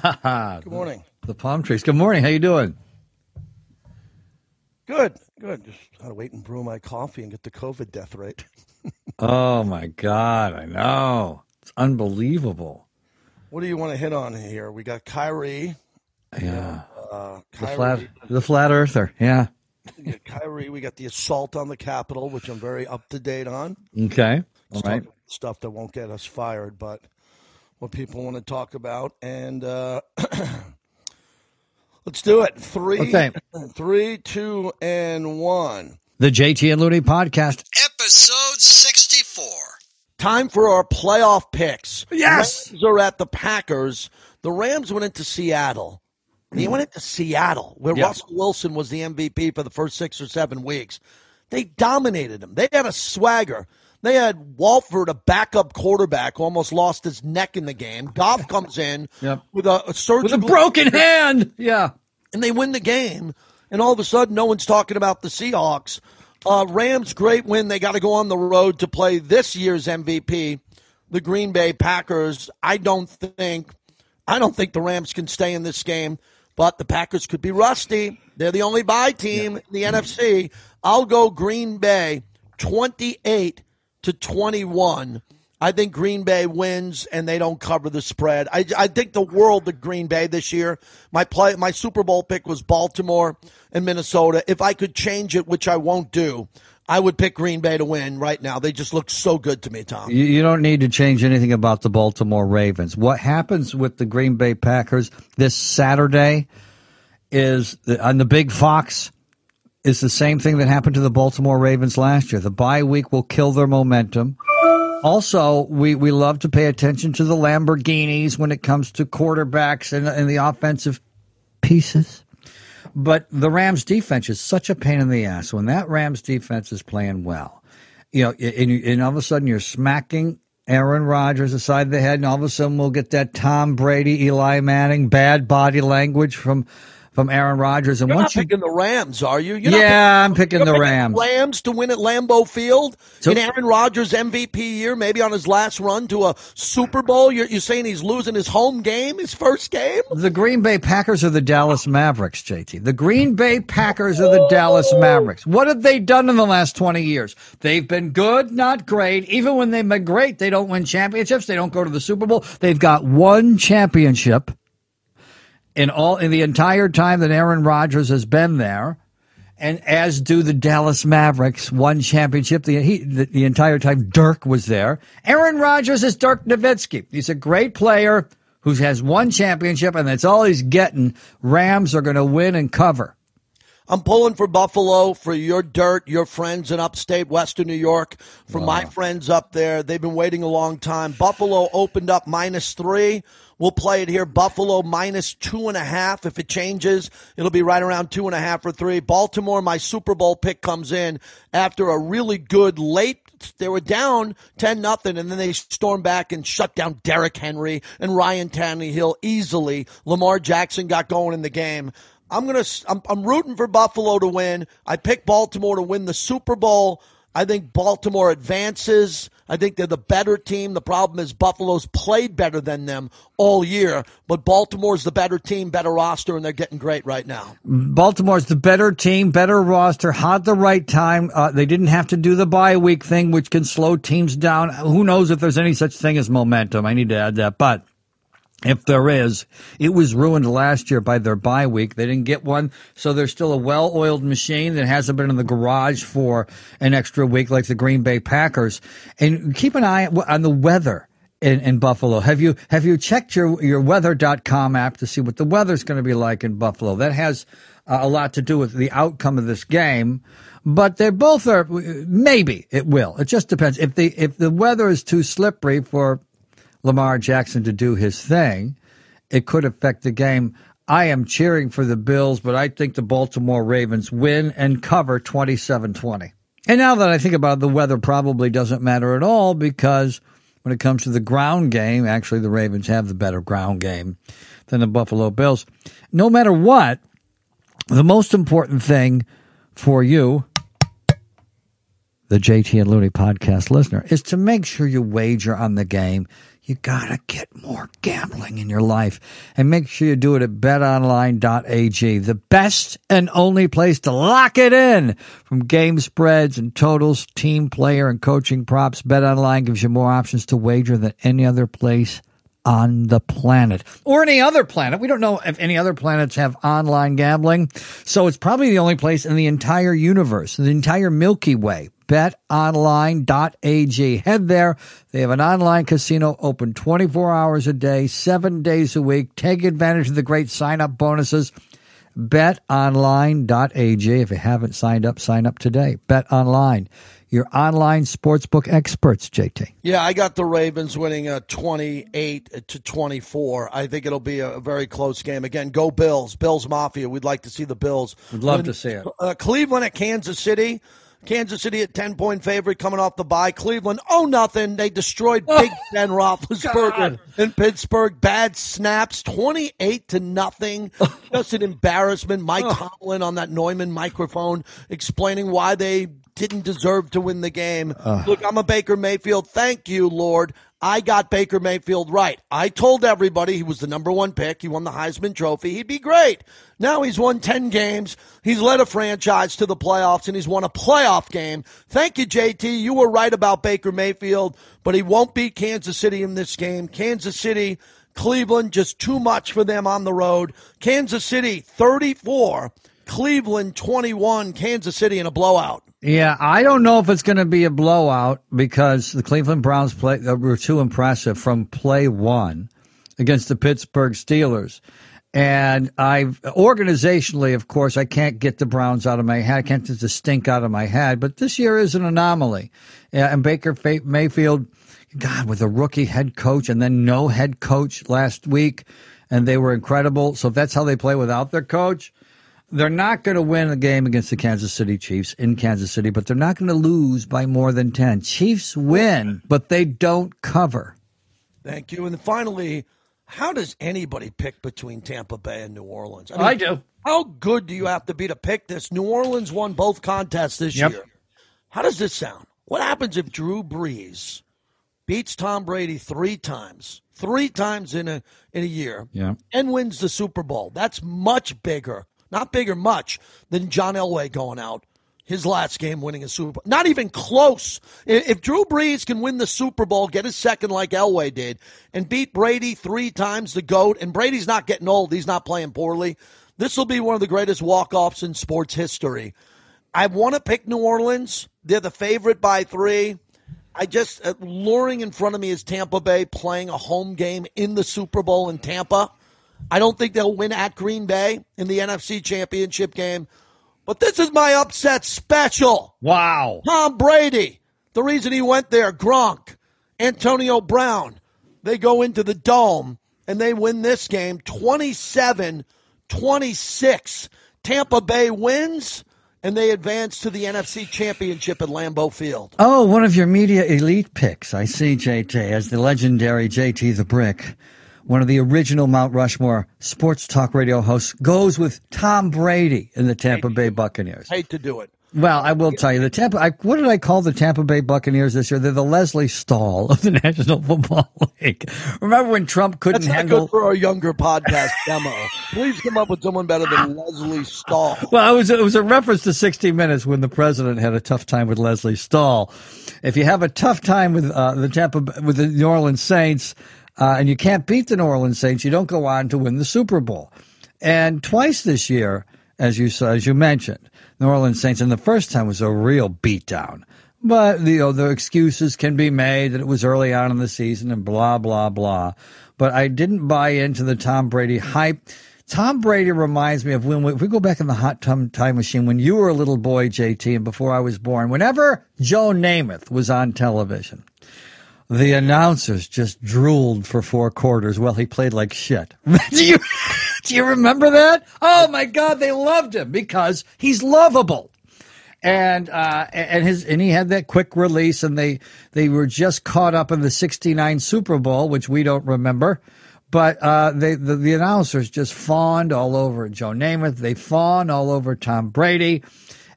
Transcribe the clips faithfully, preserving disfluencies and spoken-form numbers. Good morning. The, the palm trees. Good morning. How you doing? Good. Good. Just had to wait and brew my coffee and get the COVID death rate. Oh, my God. I know. It's unbelievable. What do you want to hit on here? We got Kyrie. Yeah. Uh, Kyrie. The, flat, the flat earther. Yeah. We got Kyrie. We got the assault on the Capitol, which I'm very up to date on. Okay. All stuff, right. Stuff that won't get us fired, but what people want to talk about. And uh, let's do it. Three, okay. three, two, and one. The J T and Looney Podcast, episode sixty-four. Time for our playoff picks. Yes. The Rams are at the Packers. The Rams went into Seattle. They went into Seattle, where yes. Russell Wilson was the M V P for the first six or seven weeks. They dominated him. They had a swagger. They had Walford, a backup quarterback, who almost lost his neck in the game. Goff comes in yep. with a, a surgical with a broken injury. hand. Yeah. And they win the game. And all of a sudden, no one's talking about the Seahawks. Uh, Rams, great win. They got to go on the road to play this year's M V P, the Green Bay Packers. I don't think, I don't think the Rams can stay in this game. But the Packers could be rusty. They're the only bye team in the N F C. I'll go Green Bay twenty-eight to twenty-one. I think Green Bay wins and they don't cover the spread. I, I think the world of Green Bay this year. My play, my Super Bowl pick was Baltimore and Minnesota. If I could change it, which I won't do, I would pick Green Bay to win right now. They just look so good to me, Tom. You, you don't need to change anything about the Baltimore Ravens. What happens with the Green Bay Packers this Saturday is the, on the Big Fox is the same thing that happened to the Baltimore Ravens last year. The bye week will kill their momentum. Also, we, we love to pay attention to the Lamborghinis when it comes to quarterbacks and, and the offensive pieces. But the Rams defense is such a pain in the ass. When that Rams defense is playing well, you know, and, and all of a sudden you're smacking Aaron Rodgers aside the head, and all of a sudden we'll get that Tom Brady, Eli Manning, bad body language from from Aaron Rodgers. And you're once not you, picking the Rams, are you? You're yeah, not picking, I'm picking the picking Rams. Rams to win at Lambeau Field so, in Aaron Rodgers' M V P year, maybe on his last run to a Super Bowl. You're, you're saying he's losing his home game, his first game? The Green Bay Packers are the Dallas Mavericks, J T. The Green Bay Packers are the Ooh. Dallas Mavericks. What have they done in the last twenty years? They've been good, not great. Even when they've been great, they don't win championships. They don't go to the Super Bowl. They've got one championship. In all, in the entire time that Aaron Rodgers has been there, and as do the Dallas Mavericks, one championship the, he, the, the entire time Dirk was there. Aaron Rodgers is Dirk Nowitzki. He's a great player who has one championship, and that's all he's getting. Rams are going to win and cover. I'm pulling for Buffalo, for your dirt, your friends in upstate Western New York, for wow. my friends up there. They've been waiting a long time. Buffalo opened up minus three. We'll play it here. Buffalo minus two and a half. If it changes, it'll be right around two and a half or three. Baltimore, my Super Bowl pick, comes in after a really good late. They were down ten nothing, and then they stormed back and shut down Derrick Henry and Ryan Tannehill easily. Lamar Jackson got going in the game. I'm gonna. I'm, I'm rooting for Buffalo to win. I pick Baltimore to win the Super Bowl. I think Baltimore advances. I think they're the better team. The problem is Buffalo's played better than them all year, but Baltimore's the better team, better roster, and they're getting great right now. Baltimore's the better team, better roster, had the right time. Uh, they didn't have to do the bye week thing, which can slow teams down. Who knows if there's any such thing as momentum? I need to add that, but if there is, it was ruined last year by their bye week. They didn't get one, so they're still a well-oiled machine that hasn't been in the garage for an extra week like the Green Bay Packers. And keep an eye on the weather in, in Buffalo. Have you have you checked your, your weather dot com app to see what the weather's going to be like in Buffalo? That has uh, a lot to do with the outcome of this game. But they both are – maybe it will. It just depends. If the, if the weather is too slippery for – Lamar Jackson to do his thing, it could affect the game. I am cheering for the Bills, but I think the Baltimore Ravens win and cover twenty-seven twenty. And now that I think about it, the weather probably doesn't matter at all because when it comes to the ground game, actually the Ravens have the better ground game than the Buffalo Bills. No matter what, the most important thing for you, the J T and Looney podcast listener, is to make sure you wager on the game. you got to get more gambling in your life. And make sure you do it at bet online dot a g, the best and only place to lock it in. From game spreads and totals, team, player, and coaching props, BetOnline gives you more options to wager than any other place on the planet. Or any other planet. We don't know if any other planets have online gambling. So it's probably the only place in the entire universe, the entire Milky Way. bet online dot a g. Head there. They have an online casino open twenty-four hours a day, seven days a week. Take advantage of the great sign-up bonuses. bet online dot a g. If you haven't signed up, sign up today. BetOnline. Your online sportsbook experts, J T. Yeah, I got the Ravens winning a twenty-eight to twenty-four. I think it'll be a very close game. Again, go Bills. Bills Mafia. We'd like to see the Bills. We'd love when, to see it. Uh, Cleveland at Kansas City. Kansas City at ten-point favorite coming off the bye. Cleveland, oh, nothing. They destroyed Big Ben Roethlisberger in Pittsburgh. Bad snaps, twenty-eight to nothing. Just an embarrassment. Mike Tomlin on that Neumann microphone explaining why they didn't deserve to win the game. Uh. Look, I'm a Baker Mayfield. Thank you, Lord. I got Baker Mayfield right. I told everybody he was the number one pick. He won the Heisman Trophy. He'd be great. Now he's won ten games. He's led a franchise to the playoffs, and he's won a playoff game. Thank you, J T. You were right about Baker Mayfield, but he won't beat Kansas City in this game. Kansas City, Cleveland, just too much for them on the road. Kansas City, thirty-four. Cleveland, twenty-one. Kansas City in a blowout. Yeah, I don't know if it's going to be a blowout because the Cleveland Browns play uh, were too impressive from play one against the Pittsburgh Steelers. And I've organizationally, of course, I can't get the Browns out of my head. I can't get the stink out of my head. But this year is an anomaly. And Baker Mayfield, God, with a rookie head coach and then no head coach last week, and they were incredible. So if that's how they play without their coach, they're not going to win a game against the Kansas City Chiefs in Kansas City, but they're not going to lose by more than ten. Chiefs win, but they don't cover. Thank you. And finally, how does anybody pick between Tampa Bay and New Orleans? I mean, I do. How good do you have to be to pick this? New Orleans won both contests this yep. year. How does this sound? What happens if Drew Brees beats Tom Brady three times, three times in a in a year, yeah. and wins the Super Bowl? That's much bigger. Not bigger much than John Elway going out, his last game winning a Super Bowl. Not even close. If Drew Brees can win the Super Bowl, get his second like Elway did, and beat Brady three times, the GOAT, and Brady's not getting old, he's not playing poorly, this will be one of the greatest walk-offs in sports history. I want to pick New Orleans. They're the favorite by three. I just, uh, luring in front of me is Tampa Bay playing a home game in the Super Bowl in Tampa. I don't think they'll win at Green Bay in the N F C Championship game. But this is my upset special. Wow. Tom Brady. The reason he went there, Gronk, Antonio Brown. They go into the Dome, and they win this game twenty-seven twenty-six. Tampa Bay wins, and they advance to the N F C Championship at Lambeau Field. Oh, one of your media elite picks. I see, J T, as the legendary J T the Brick, one of the original Mount Rushmore sports talk radio hosts, goes with Tom Brady in the Tampa Bay Buccaneers. Hate to do it. Well, I will tell you, the Tampa. I, what did I call the Tampa Bay Buccaneers this year? They're the Leslie Stahl of the National Football League. Remember when Trump couldn't That's handle? That's not good for our younger podcast demo. Please come up with someone better than Leslie Stahl. Well, it was it was a reference to sixty minutes when the president had a tough time with Leslie Stahl. If you have a tough time with uh, the Tampa with the New Orleans Saints. Uh, and you can't beat the New Orleans Saints, you don't go on to win the Super Bowl. And twice this year, as you saw, as you mentioned, New Orleans Saints, and the first time was a real beatdown. But you know, the excuses can be made that it was early on in the season and blah, blah, blah. But I didn't buy into the Tom Brady hype. Tom Brady reminds me of when we, if we go back in the hot time machine, when you were a little boy, J T, and before I was born, whenever Joe Namath was on television, the announcers just drooled for four quarters while he played like shit. do you do you remember that? Oh my God, they loved him because he's lovable, and uh, and his and he had that quick release, and they they were just caught up in the sixty-nine Super Bowl, which we don't remember, but uh, they the, the announcers just fawned all over Joe Namath, they fawned all over Tom Brady.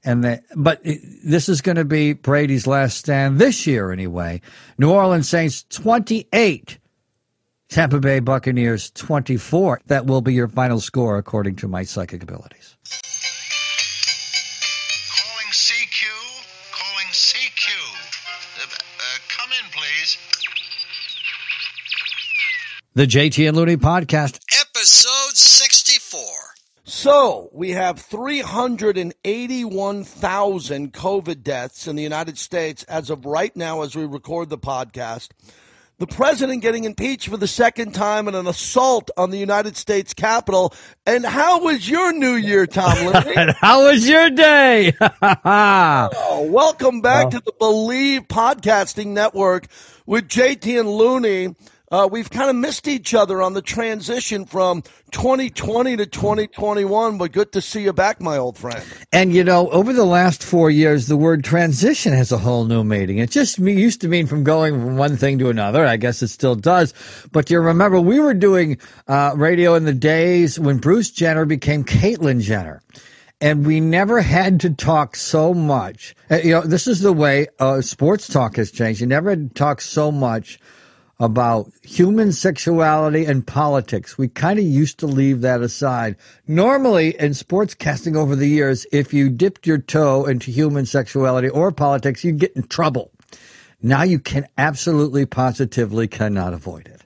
And they, but this is going to be Brady's last stand this year anyway. New Orleans Saints twenty-eight Tampa Bay Buccaneers twenty-four. That will be your final score according to my psychic abilities. Calling C Q. Calling C Q. Uh, uh, come in, please. The J T and Looney Podcast. Episode sixty-four. So we have three hundred eighty-one thousand COVID deaths in the United States as of right now as we record the podcast. The president getting impeached for the second time in an assault on the United States Capitol. And how was your New Year, Tom Lindsay? How was your day? Oh, welcome back well. to the Believe Podcasting Network with J T and Looney. Uh, we've kind of missed each other on the transition from twenty twenty to twenty twenty-one, but good to see you back, my old friend. And, you know, over the last four years, the word transition has a whole new meaning. It just used to mean from going from one thing to another. I guess it still does. But you remember we were doing uh, radio in the days when Bruce Jenner became Caitlyn Jenner. And we never had to talk so much. Uh, you know, this is the way uh, sports talk has changed. You never had to talk so much about human sexuality and politics. We kind of used to leave that aside. Normally, in sportscasting over the years, if you dipped your toe into human sexuality or politics, you'd get in trouble. Now you can absolutely, positively cannot avoid it.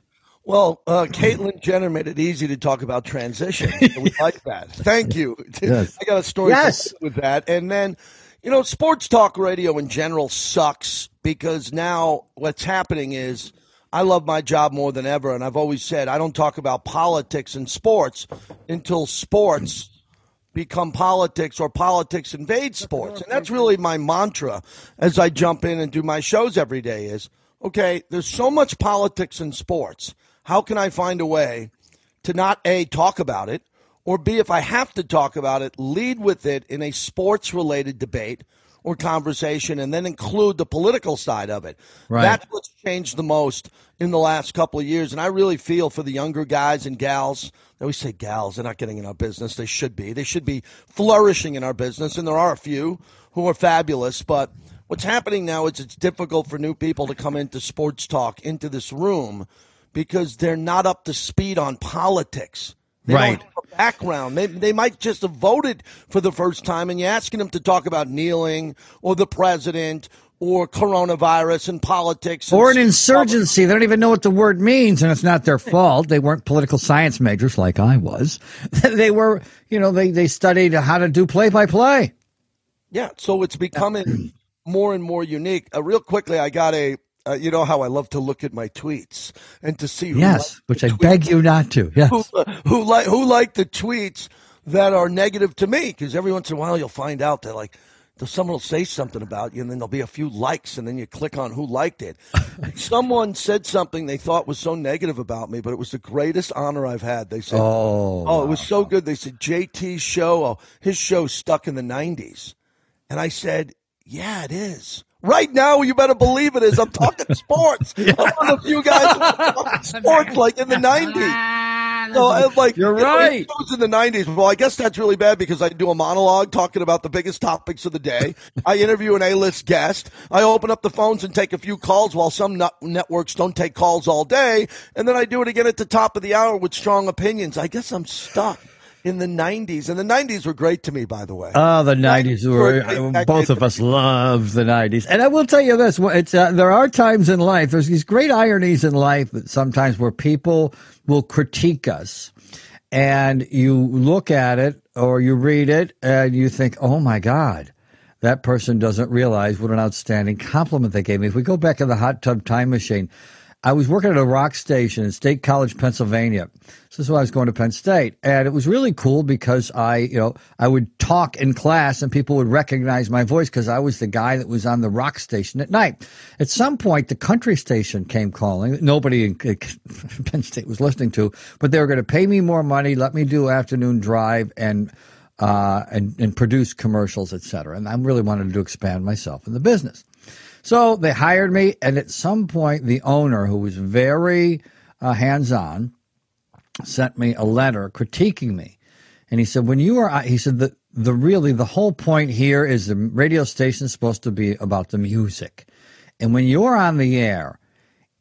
Well, uh, Caitlyn Jenner made it easy to talk about transition. We like that. Thank you. Yes. I got a story yes. with that. And then, you know, sports talk radio in general sucks because now what's happening is I love my job more than ever, and I've always said I don't talk about politics and sports until sports become politics or politics invade sports. And that's really my mantra as I jump in and do my shows every day is, okay, there's so much politics in sports. How can I find a way to not, A, talk about it, or B, if I have to talk about it, lead with it in a sports-related debate or conversation and then include the political side of it. Right. That's what's changed the most in the last couple of years. And I really feel for the younger guys and gals. They always say gals, they're not getting in our business. They should be. They should be flourishing in our business. And there are a few who are fabulous. But what's happening now is it's difficult for new people to come into sports talk, into this room, because they're not up to speed on politics. They right. don't have a background. They, they might just have voted for the first time, and you're asking them to talk about kneeling or the president or coronavirus and politics. And or an insurgency. They don't even know what the word means, and it's not their fault. They weren't political science majors like I was. They were, you know, they, they studied how to do play-by-play. Yeah, so it's becoming more and more unique. Uh, real quickly, I got a Uh, you know how I love to look at my tweets and to see who yes, which I beg you not to. Yes, who, uh, who like who like the tweets that are negative to me? Because every once in a while you'll find out that like someone will say something about you, and then there'll be a few likes, and then you click on who liked it. Someone said something they thought was so negative about me, but it was the greatest honor I've had. They said, "Oh, oh, it was so good." They said, "J T's show, oh, his show stuck in the nineties," and I said, "Yeah, it is." Right now, you better believe it is. I'm talking sports. Yeah. I'm one of you guys who are talking sports like in the nineties. So I'm like, you're right. You know, shows in the nineties. Well, I guess that's really bad because I do a monologue talking about the biggest topics of the day. I interview an A-list guest. I open up the phones and take a few calls while some not- networks don't take calls all day. And then I do it again at the top of the hour with strong opinions. I guess I'm stuck in the nineties, and the nineties were great to me, by the way. Oh, the nineties were, were both of us loved the nineties. And I will tell you this, it's, uh, there are times in life, there's these great ironies in life that sometimes where people will critique us, and you look at it or you read it and you think, oh my God, that person doesn't realize what an outstanding compliment they gave me. If we go back in the hot tub time machine, I was working at a rock station in State College, Pennsylvania. So this is why I was going to Penn State. And it was really cool because I, you know, I would talk in class and people would recognize my voice because I was the guy that was on the rock station at night. At some point, the country station came calling. Nobody in Penn State was listening to, but they were going to pay me more money, let me do afternoon drive and uh, and, and produce commercials, et cetera. And I really wanted to expand myself in the business. So they hired me, and at some point, the owner, who was very uh, hands-on, sent me a letter critiquing me. And he said, when you are, he said, the, the really, the whole point here is the radio station is supposed to be about the music. And when you're on the air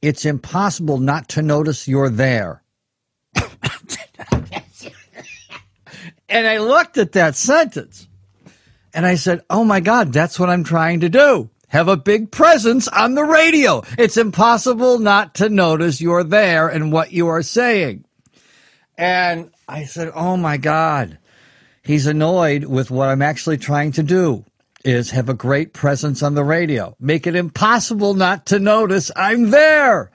it's impossible not to notice you're there. And I looked at that sentence and I said, oh, my God, that's what I'm trying to do. Have a big presence on the radio. It's impossible not to notice you're there and what you are saying. And I said, oh, my God, he's annoyed with what I'm actually trying to do is have a great presence on the radio. Make it impossible not to notice I'm there.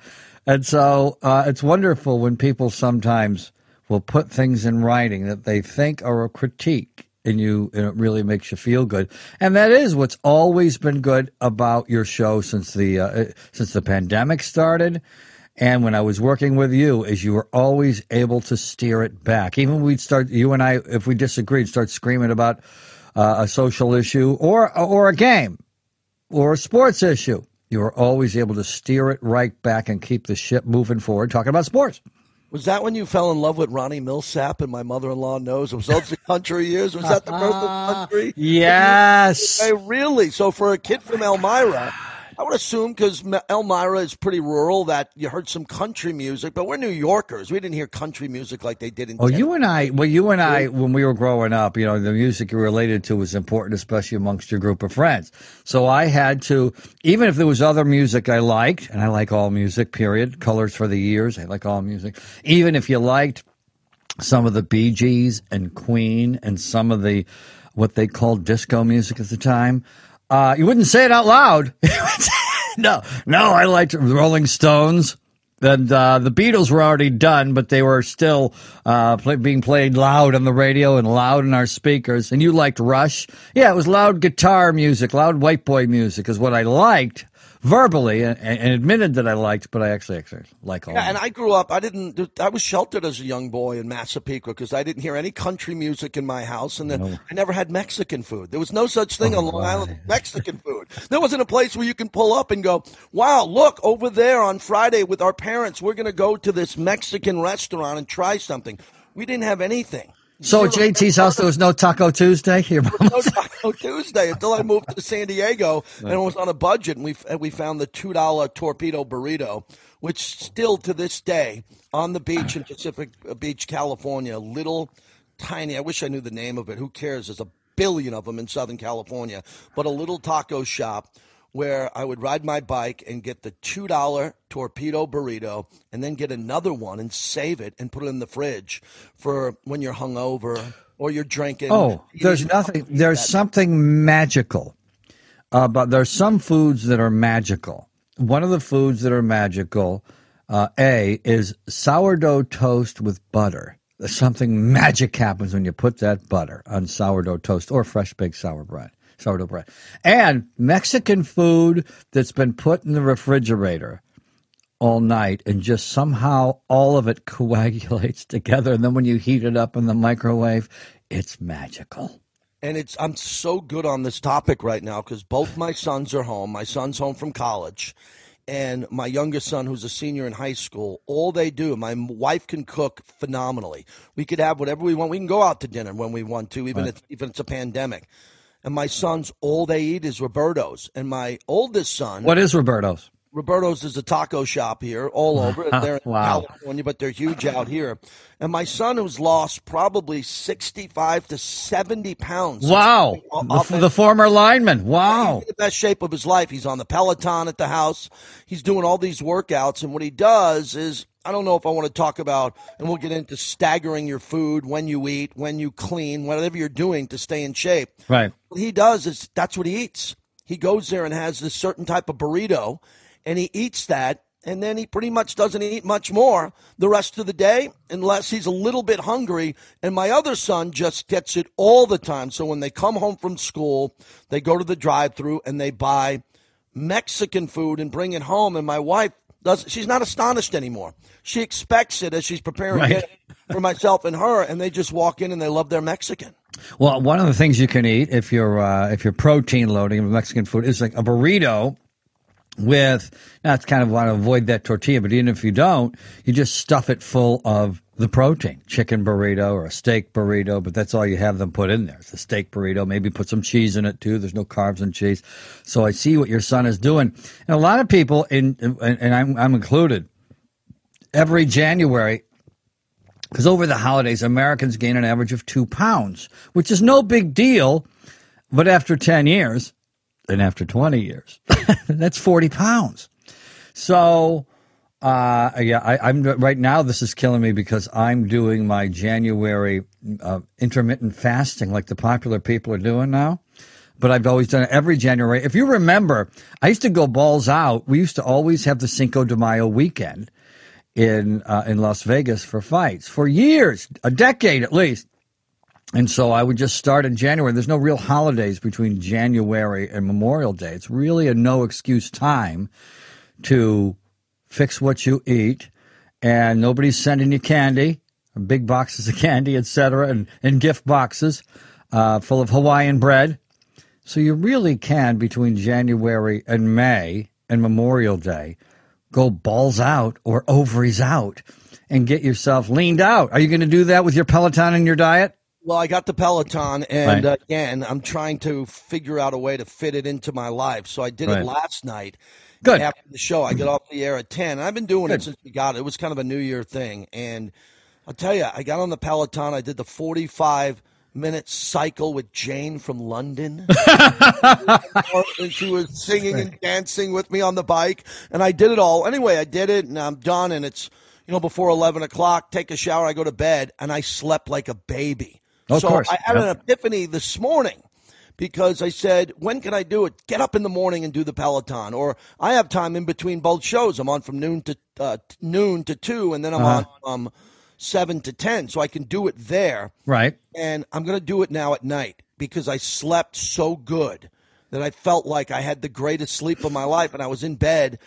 And so uh, it's wonderful when people sometimes will put things in writing that they think are a critique. And you, and it really makes you feel good. And that is what's always been good about your show since the uh, since the pandemic started. And when I was working with you, is you were always able to steer it back. Even we'd start, you and I, if we disagreed, start screaming about uh, a social issue or or a game or a sports issue. You were always able to steer it right back and keep the ship moving forward, talking about sports. Was that when you fell in love with Ronnie Millsap and my mother-in-law knows? It was those the country years? Was that the birth of country? Yes. Okay, really? So for a kid from Elmira, I would assume because Elmira is pretty rural that you heard some country music, but we're New Yorkers. We didn't hear country music like they did in Tennessee. Oh, you and I, well, you and I, when we were growing up, you know, the music you related to was important, especially amongst your group of friends. So I had to, even if there was other music I liked, and I like all music, period, Colors for the Years, I like all music, even if you liked some of the Bee Gees and Queen and some of the, what they called disco music at the time, Uh, you wouldn't say it out loud. no, no, I liked the Rolling Stones. And, uh, the Beatles were already done, but they were still uh, play, being played loud on the radio and loud in our speakers. And you liked Rush. Yeah, it was loud guitar music, loud white boy music is what I liked verbally and, and admitted that I liked, but I actually, actually like all yeah, and I grew up, I didn't, I was sheltered as a young boy in Massapequa because I didn't hear any country music in my house, and then no. I never had Mexican food. There was no such thing oh, on Long my. Island Mexican food. There wasn't a place where you can pull up and go, wow, look, over there on Friday with our parents, we're going to go to this Mexican restaurant and try something. We didn't have anything. So at J T's house, there was no Taco Tuesday here. There was no Taco Tuesday until I moved to San Diego, and it was on a budget, and we and we found the two dollar torpedo burrito, which still to this day on the beach in Pacific Beach, California, little tiny. I wish I knew the name of it. Who cares? There's a billion of them in Southern California, but a little taco shop where I would ride my bike and get the two dollar torpedo burrito and then get another one and save it and put it in the fridge for when you're hungover or you're drinking. Oh, there's nothing. There's something magical about. Uh, there's some foods that are magical. One of the foods that are magical, uh, A, is sourdough toast with butter. Something magic happens when you put that butter on sourdough toast or fresh baked sour bread. sourdough bread. And Mexican food that's been put in the refrigerator all night and just somehow all of it coagulates together. And then when you heat it up in the microwave, it's magical. And it's I'm so good on this topic right now because both my sons are home. My son's home from college. And my youngest son, who's a senior in high school, all they do, my wife can cook phenomenally. We could have whatever we want. We can go out to dinner when we want to, even, right. if, even if it's a pandemic. And my sons, all they eat is Roberto's. And my oldest son. What is Roberto's? Roberto's is a taco shop here all over. They're in wow. California, but they're huge out here. And my son, who's lost probably sixty-five to seventy pounds. Wow. The, the former lineman. Wow. He's in the best shape of his life. He's on the Peloton at the house. He's doing all these workouts. And what he does is, I don't know if I want to talk about, and we'll get into staggering your food, when you eat, when you clean, whatever you're doing to stay in shape. Right. What he does is that's what he eats. He goes there and has this certain type of burrito, and he eats that, and then he pretty much doesn't eat much more the rest of the day unless he's a little bit hungry. And my other son just gets it all the time. So when they come home from school, they go to the drive-thru and they buy Mexican food and bring it home, and my wife, Does, she's not astonished anymore. She expects it as she's preparing right. it for myself and her, and they just walk in and they love their Mexican. Well, one of the things you can eat if you're uh, if you're protein loading with Mexican food is like a burrito with. Now, it's kind of want to avoid that tortilla, but even if you don't, you just stuff it full of the protein, chicken burrito or a steak burrito, but that's all you have them put in there. It's a steak burrito. Maybe put some cheese in it, too. There's no carbs in cheese. So I see what your son is doing. And a lot of people, in, and I'm, I'm included, every January, because over the holidays, Americans gain an average of two pounds, which is no big deal. But after ten years and after twenty years, that's forty pounds. So... Uh, yeah, I, I'm right now. This is killing me because I'm doing my January uh, intermittent fasting, like the popular people are doing now. But I've always done it every January. If you remember, I used to go balls out. We used to always have the Cinco de Mayo weekend in uh, in Las Vegas for fights for years, a decade at least. And so I would just start in January. There's no real holidays between January and Memorial Day. It's really a no excuse time to fix what you eat, and nobody's sending you candy, big boxes of candy, et cetera, and, and gift boxes uh, full of Hawaiian bread. So you really can, between January and May and Memorial Day, go balls out or ovaries out and get yourself leaned out. Are you going to do that with your Peloton and your diet? Well, I got the Peloton, and right. uh, again, I'm trying to figure out a way to fit it into my life. So I did right. it last night. Good. After the show, I got off the air at ten. I've been doing Good. it since we got it. It was kind of a New Year thing. And I'll tell you, I got on the Peloton. I did the forty-five minute cycle with Jane from London. And she was singing and dancing with me on the bike. And I did it all. Anyway, I did it, and I'm done. And it's, you know, before eleven o'clock, take a shower, I go to bed, and I slept like a baby. Oh, so of course. I had yep. an epiphany this morning. Because I said, when can I do it? Get up in the morning and do the Peloton. Or I have time in between both shows. I'm on from noon to uh, noon to two, and then I'm uh-huh. on from seven to ten. So I can do it there. Right. And I'm going to do it now at night because I slept so good that I felt like I had the greatest sleep of my life. And I was in bed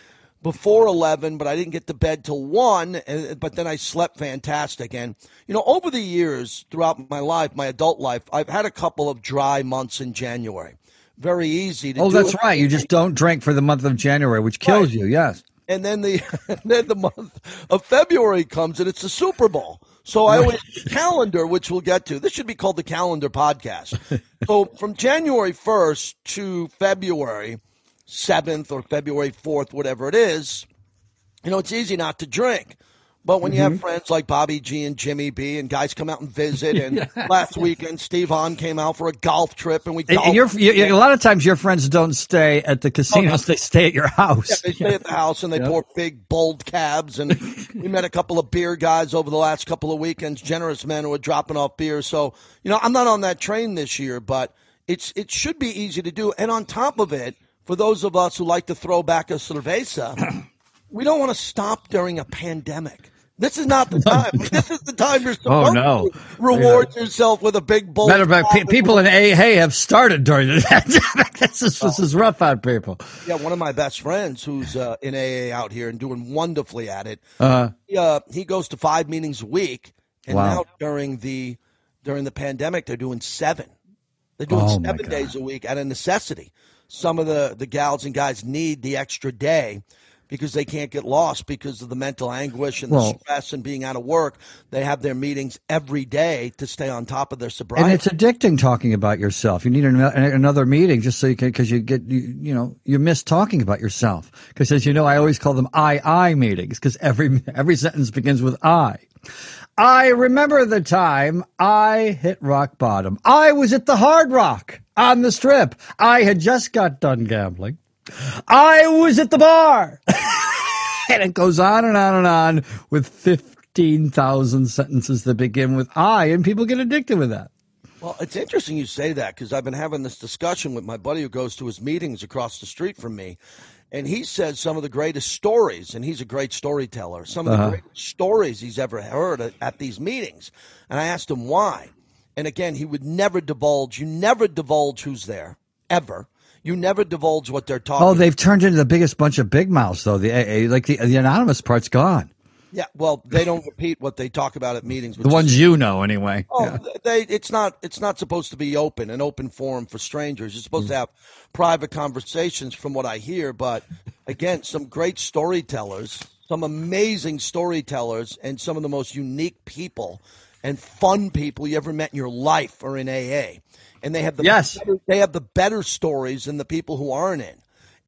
before eleven, but I didn't get to bed till one. And, but then I slept fantastic. And, you know, over the years throughout my life, my adult life, I've had a couple of dry months in January. Very easy to oh, do. Oh, that's it. Right. You just don't drink for the month of January, which kills right. you. Yes. And then the and then the month of February comes, and it's the Super Bowl. So I always the calendar, which we'll get to. This should be called the Calendar Podcast. So from January first to February seventh or February fourth, whatever it is, you know, it's easy not to drink. But when mm-hmm. you have friends like Bobby G and Jimmy B and guys come out and visit, and yeah. last weekend Steve Hahn came out for a golf trip, and we golfed. And you're, you're, a lot of times your friends don't stay at the casinos, oh, they stay at your house. Yeah, they stay yeah. at the house, and they yeah. pour big, bold cabs. And we met a couple of beer guys over the last couple of weekends, generous men who were dropping off beer. So, you know, I'm not on that train this year, but it's it should be easy to do. And on top of it, for those of us who like to throw back a cerveza, we don't want to stop during a pandemic. This is not the time. This is the time you're supposed oh, no. to reward yeah. yourself with a big bowl. Matter of fact, people in A A have started during the pandemic. This is, oh. this is rough on people. Yeah, one of my best friends who's uh, in A A out here and doing wonderfully at it, uh, he, uh, he goes to five meetings a week, and wow. now during the during the pandemic, they're doing seven. They're doing oh, seven days a week out of necessity. Some of the, the gals and guys need the extra day because they can't get lost because of the mental anguish and well, the stress and being out of work. They have their meetings every day to stay on top of their sobriety. And it's addicting talking about yourself. You need an, another meeting just so you can, because you get, you, you know, you miss talking about yourself. Because as you know, I always call them I, I meetings because every, every sentence begins with I. I remember the time I hit rock bottom. I was at the Hard Rock on the Strip. I had just got done gambling. I was at the bar. And it goes on and on and on with fifteen thousand sentences that begin with I, and people get addicted with that. Well, it's interesting you say that because I've been having this discussion with my buddy who goes to his meetings across the street from me. And he says some of the greatest stories, and he's a great storyteller, some of the uh-huh. greatest stories he's ever heard at, at these meetings. And I asked him why. And again, he would never divulge. You never divulge who's there, ever. You never divulge what they're talking about. Oh, they've about. turned into the biggest bunch of big mouths, though. The like the, the anonymous part's gone. Yeah, well, they don't repeat what they talk about at meetings. The ones is, you know, anyway. Oh, yeah. they, it's not it's not supposed to be open, an open forum for strangers. It's supposed mm. to have private conversations from what I hear. But, again, some great storytellers some amazing storytellers and some of the most unique people and fun people you ever met in your life are in A A. And they have the yes. better, they have the better stories than the people who aren't in.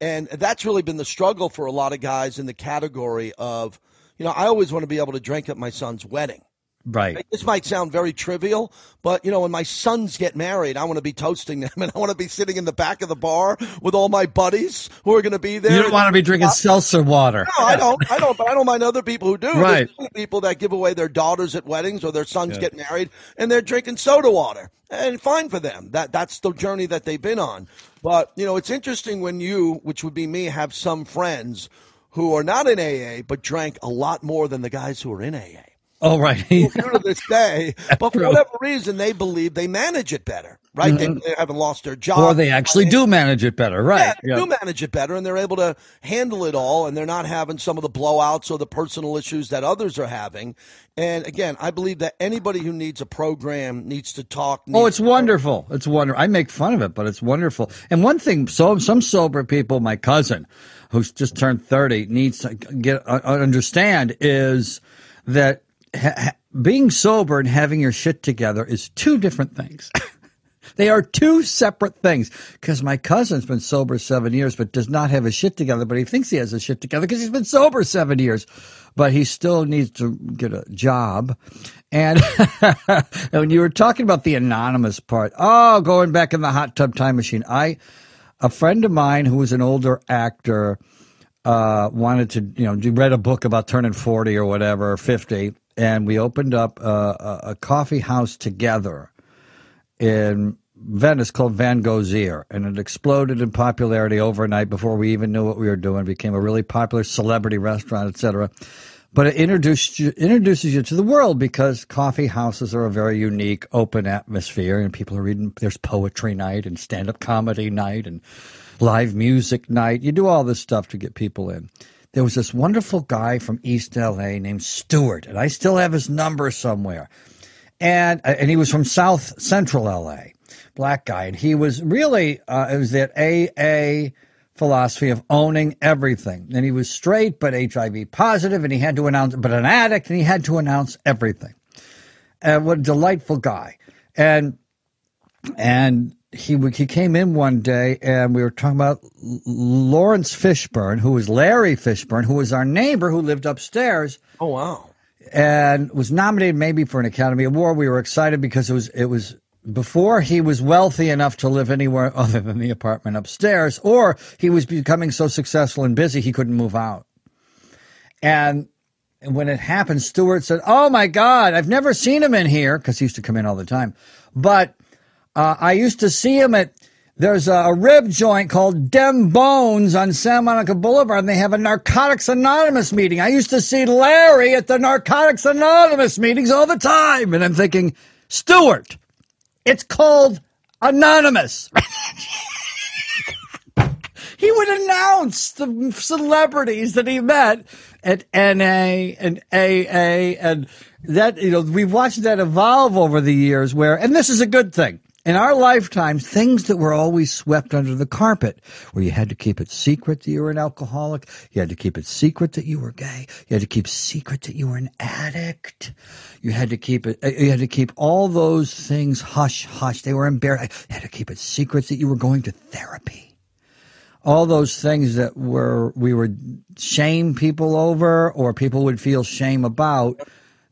And that's really been the struggle for a lot of guys in the category of, you know, I always want to be able to drink at my son's wedding. Right. This might sound very trivial, but, you know, when my sons get married, I want to be toasting them, and I want to be sitting in the back of the bar with all my buddies who are going to be there. You don't want to be drinking seltzer water. No, I don't. I don't, but I don't mind other people who do. Right. There's people that give away their daughters at weddings or their sons yeah. get married, and they're drinking soda water, and fine for them. That That's the journey that they've been on. But, you know, it's interesting when you, which would be me, have some friends who are not in A A but drank a lot more than the guys who are in A A. Oh, right. To this day, but for whatever reason, they believe they manage it better, right? Mm-hmm. They, they haven't lost their job. Or they actually do manage it better, right? Yeah, they yeah. do manage it better, and they're able to handle it all, and they're not having some of the blowouts or the personal issues that others are having. And, again, I believe that anybody who needs a program needs to talk. Needs oh, it's wonderful. It's wonderful. I make fun of it, but it's wonderful. And one thing, so some sober people, my cousin, who's just turned thirty, needs to get uh, understand is that Ha- being sober and having your shit together is two different things. They are two separate things, because my cousin's been sober seven years but does not have his shit together, but he thinks he has his shit together because he's been sober seven years. But he still needs to get a job. And when you were talking about the anonymous part, oh, going back in the hot tub time machine, I a friend of mine who was an older actor uh, wanted to, you know, read a book about turning forty or whatever, fifty. And we opened up a, a coffee house together in Venice called Van Gogh's Ear. And it exploded in popularity overnight before we even knew what we were doing. It became a really popular celebrity restaurant, et cetera. But it introduced you, introduces you to the world, because coffee houses are a very unique, open atmosphere. And people are reading. There's poetry night and stand-up comedy night and live music night. You do all this stuff to get people in. There was this wonderful guy from East L A named Stewart, and I still have his number somewhere. And and he was from South Central L A, black guy. And he was really, uh, it was that A A philosophy of owning everything. And he was straight, but H I V positive, and he had to announce, but an addict, and he had to announce everything. And what a delightful guy. And, and, He he came in one day, and we were talking about Lawrence Fishburne, who was Larry Fishburne, who was our neighbor who lived upstairs. Oh, wow. And was nominated maybe for an Academy Award. We were excited because it was it was before he was wealthy enough to live anywhere other than the apartment upstairs, or he was becoming so successful and busy he couldn't move out. And when it happened, Stewart said, "Oh, my God, I've never seen him in here," because he used to come in all the time. But Uh, I used to see him at, there's a, a rib joint called Dem Bones on Santa Monica Boulevard, and they have a Narcotics Anonymous meeting. I used to see Larry at the Narcotics Anonymous meetings all the time. And I'm thinking, Stewart, it's called anonymous. He would announce the celebrities that he met at N A and A A, and that, you know, we've watched that evolve over the years where, and this is a good thing. In our lifetimes, things that were always swept under the carpet, where you had to keep it secret that you were an alcoholic, you had to keep it secret that you were gay, you had to keep secret that you were an addict, you had to keep it, you had to keep all those things hush, hush. They were embarrassed. You had to keep it secret that you were going to therapy. All those things that were we would shame people over, or people would feel shame about.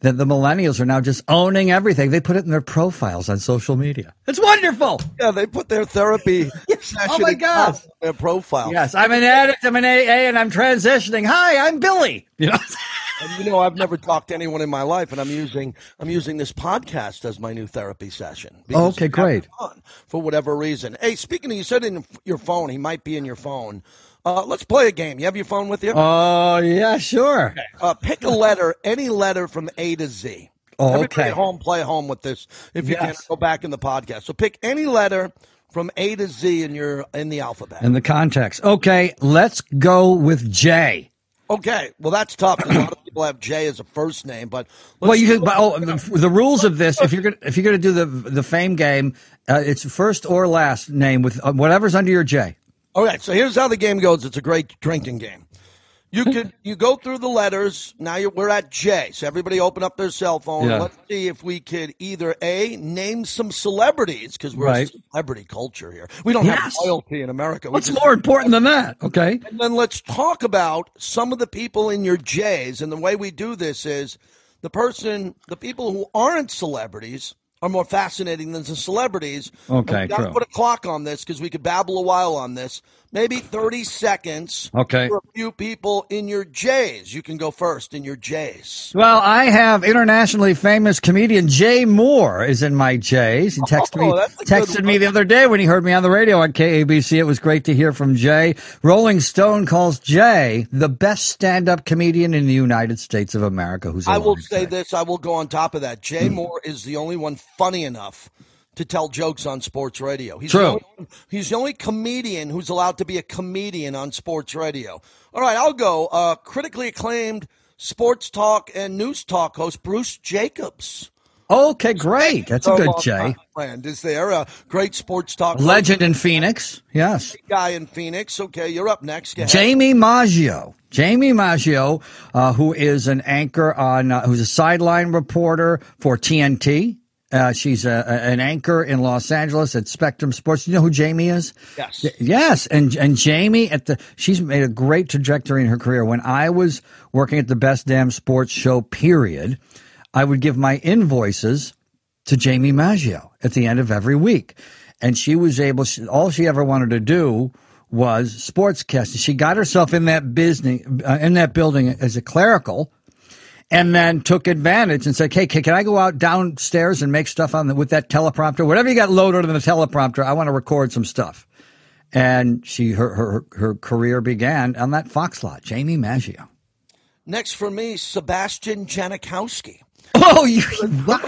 That the millennials are now just owning everything. They put it in their profiles on social media. It's wonderful. Yeah, they put their therapy session oh my God. on their profile. Yes, I'm an addict, I'm an A A, and I'm transitioning. Hi, I'm Billy. You know, and, you know, I've never talked to anyone in my life, and I'm using I'm using this podcast as my new therapy session. Oh, okay, great. On, for whatever reason. Hey, speaking of, you said in your phone, he might be in your phone. Uh, let's play a game. You have your phone with you? Oh, uh, yeah, sure. Okay. Uh, pick a letter, any letter from A to Z. Oh, okay. Everybody at home, play home with this. If you yes. can, go back in the podcast. So pick any letter from A to Z in your in the alphabet. In the context. Okay, let's go with J. Okay, well, that's tough. A lot of people have J as a first name, but well, you can, but, oh, the, the rules of this. If you're gonna, if you're gonna do the the fame game, uh, it's first or last name with uh, whatever's under your J. All right, so here's how the game goes. It's a great drinking game. You could you go through the letters. Now you're, we're at J. So everybody open up their cell phone. Yeah. Let's see if we could either, A, name some celebrities, because we're right. a celebrity culture here. We don't yes. have loyalty in America. What's more important than that? Okay. And then let's talk about some of the people in your J's. And the way we do this is the person, the people who aren't celebrities are more fascinating than the celebrities. Okay, we've got to put a clock on this because we could babble a while on this. Maybe thirty seconds okay. for a few people in your J's. You can go first in your J's. Well, I have internationally famous comedian Jay Moore is in my J's. He texted oh, me texted me the other day when he heard me on the radio on K A B C. It was great to hear from Jay. Rolling Stone calls Jay the best stand-up comedian in the United States of America. Who's I will say this. I will go on top of that. Jay mm. Moore is the only one funny enough to tell jokes on sports radio. He's True. The only, he's the only comedian who's allowed to be a comedian on sports radio. All right, I'll go. Uh, critically acclaimed sports talk and news talk host Bruce Jacobs. Okay, great. That's so a good Jay. Is there a great sports talk legend host? In Phoenix? Yes, guy in Phoenix. Okay, you're up next. Jamie Maggio. Jamie Maggio, uh, who is an anchor on, uh, who's a sideline reporter for T N T. Uh, she's a, an anchor in Los Angeles at Spectrum Sports. You know who Jamie is? Yes. Yes. And and Jamie, at the she's made a great trajectory in her career. When I was working at the Best Damn Sports Show, period, I would give my invoices to Jamie Maggio at the end of every week. And she was able, she, all she ever wanted to do was sportscast. She got herself in that business, uh, in that building as a clerical, and then took advantage and said, hey, can I go out downstairs and make stuff on the, with that teleprompter? Whatever you got loaded on the teleprompter, I want to record some stuff. And she her, her her career began on that Fox lot, Jamie Maggio. Next for me, Sebastian Janikowski. Oh, you, wow.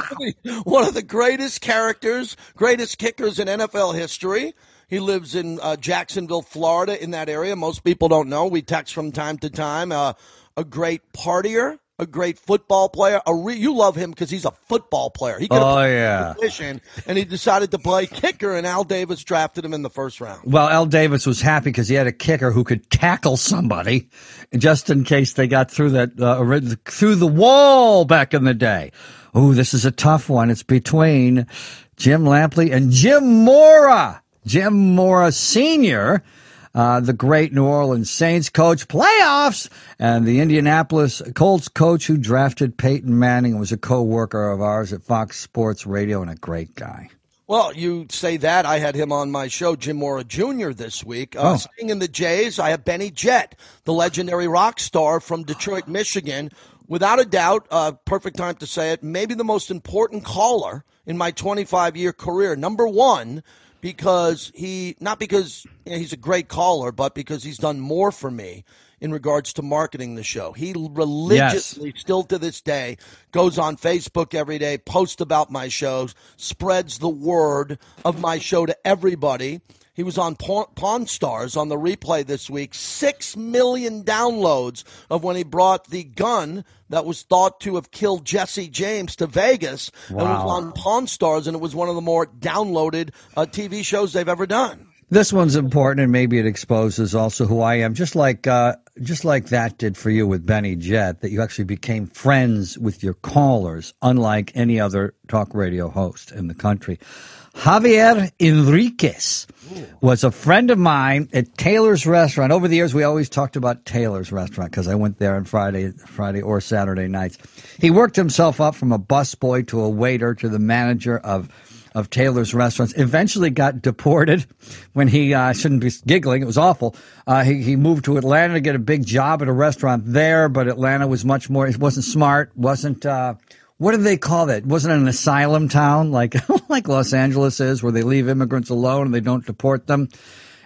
One of the greatest characters, greatest kickers in N F L history. He lives in uh, Jacksonville, Florida, in that area. Most people don't know. We text from time to time. Uh, a great partier. A great football player. A re- you love him because he's a football player. He could have oh, played yeah. position, and he decided to play kicker, and Al Davis drafted him in the first round. Well, Al Davis was happy because he had a kicker who could tackle somebody just in case they got through that uh, through the wall back in the day. Oh, this is a tough one. It's between Jim Lampley and Jim Mora. Jim Mora Senior, Uh, the great New Orleans Saints coach, playoffs, and the Indianapolis Colts coach who drafted Peyton Manning and was a co-worker of ours at Fox Sports Radio and a great guy. Well, you say that. I had him on my show, Jim Mora Junior, this week. Uh, oh. Staying in the Jays, I have Benny Jett, the legendary rock star from Detroit, Michigan. Without a doubt, uh, perfect time to say it, maybe the most important caller in my twenty-five-year career. Number one, because he, not because you know, he's a great caller, but because he's done more for me in regards to marketing the show. He religiously, yes. still to this day, goes on Facebook every day, posts about my shows, spreads the word of my show to everybody. He was on Pawn, Pawn Stars on the replay this week. Six million downloads of when he brought the gun that was thought to have killed Jesse James to Vegas. Wow. And it was on Pawn Stars, and it was one of the more downloaded uh, T V shows they've ever done. This one's important, and maybe it exposes also who I am, just like uh, just like that did for you with Benny Jett, that you actually became friends with your callers, unlike any other talk radio host in the country. Javier Enriquez was a friend of mine at Taylor's Restaurant. Over the years, we always talked about Taylor's Restaurant because I went there on Friday, Friday or Saturday nights. He worked himself up from a busboy to a waiter to the manager of of Taylor's Restaurants, eventually got deported when he uh, shouldn't be giggling. It was awful. Uh, he, he moved to Atlanta to get a big job at a restaurant there, but Atlanta was much more, it wasn't smart, wasn't, uh, what do they call that? Wasn't an asylum town like, like Los Angeles is, where they leave immigrants alone and they don't deport them.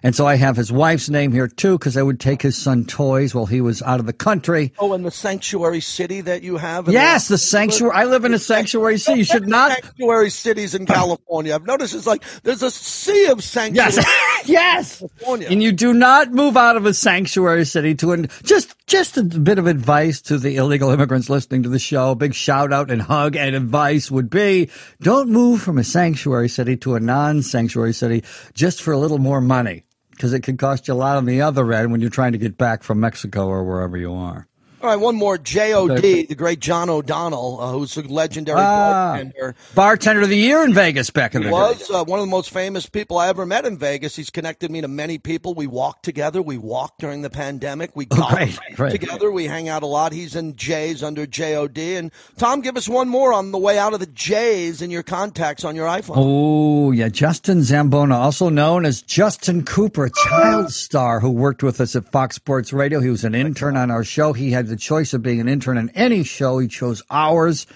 And so I have his wife's name here, too, because I would take his son toys while he was out of the country. Oh, and the sanctuary city that you have? In yes, the, the sanctuary. I live in a sanctuary city. You should not. Sanctuary cities in California. I've noticed it's like there's a sea of sanctuaries. Yes. Yes. In California. And you do not move out of a sanctuary city to an, just just a bit of advice to the illegal immigrants listening to the show. A big shout out and hug and advice would be don't move from a sanctuary city to a non-sanctuary city just for a little more money. because it could cost you a lot on the other end when you're trying to get back from Mexico or wherever you are. All right, one more. J O D, the great John O'Donnell, uh, who's a legendary ah, bartender. Bartender of the year in Vegas back in the day. He was uh, one of the most famous people I ever met in Vegas. He's connected me to many people. We walked together. We walked during the pandemic. We golfed right, right. together. We hang out a lot. He's in Jays under J O D. And, Tom, give us one more on the way out of the Jays in your contacts on your iPhone. Oh, yeah. Justin Zambona, also known as Justin Cooper, a child star who worked with us at Fox Sports Radio. He was an intern on our show. He had the choice of being an intern on any show. He chose ours.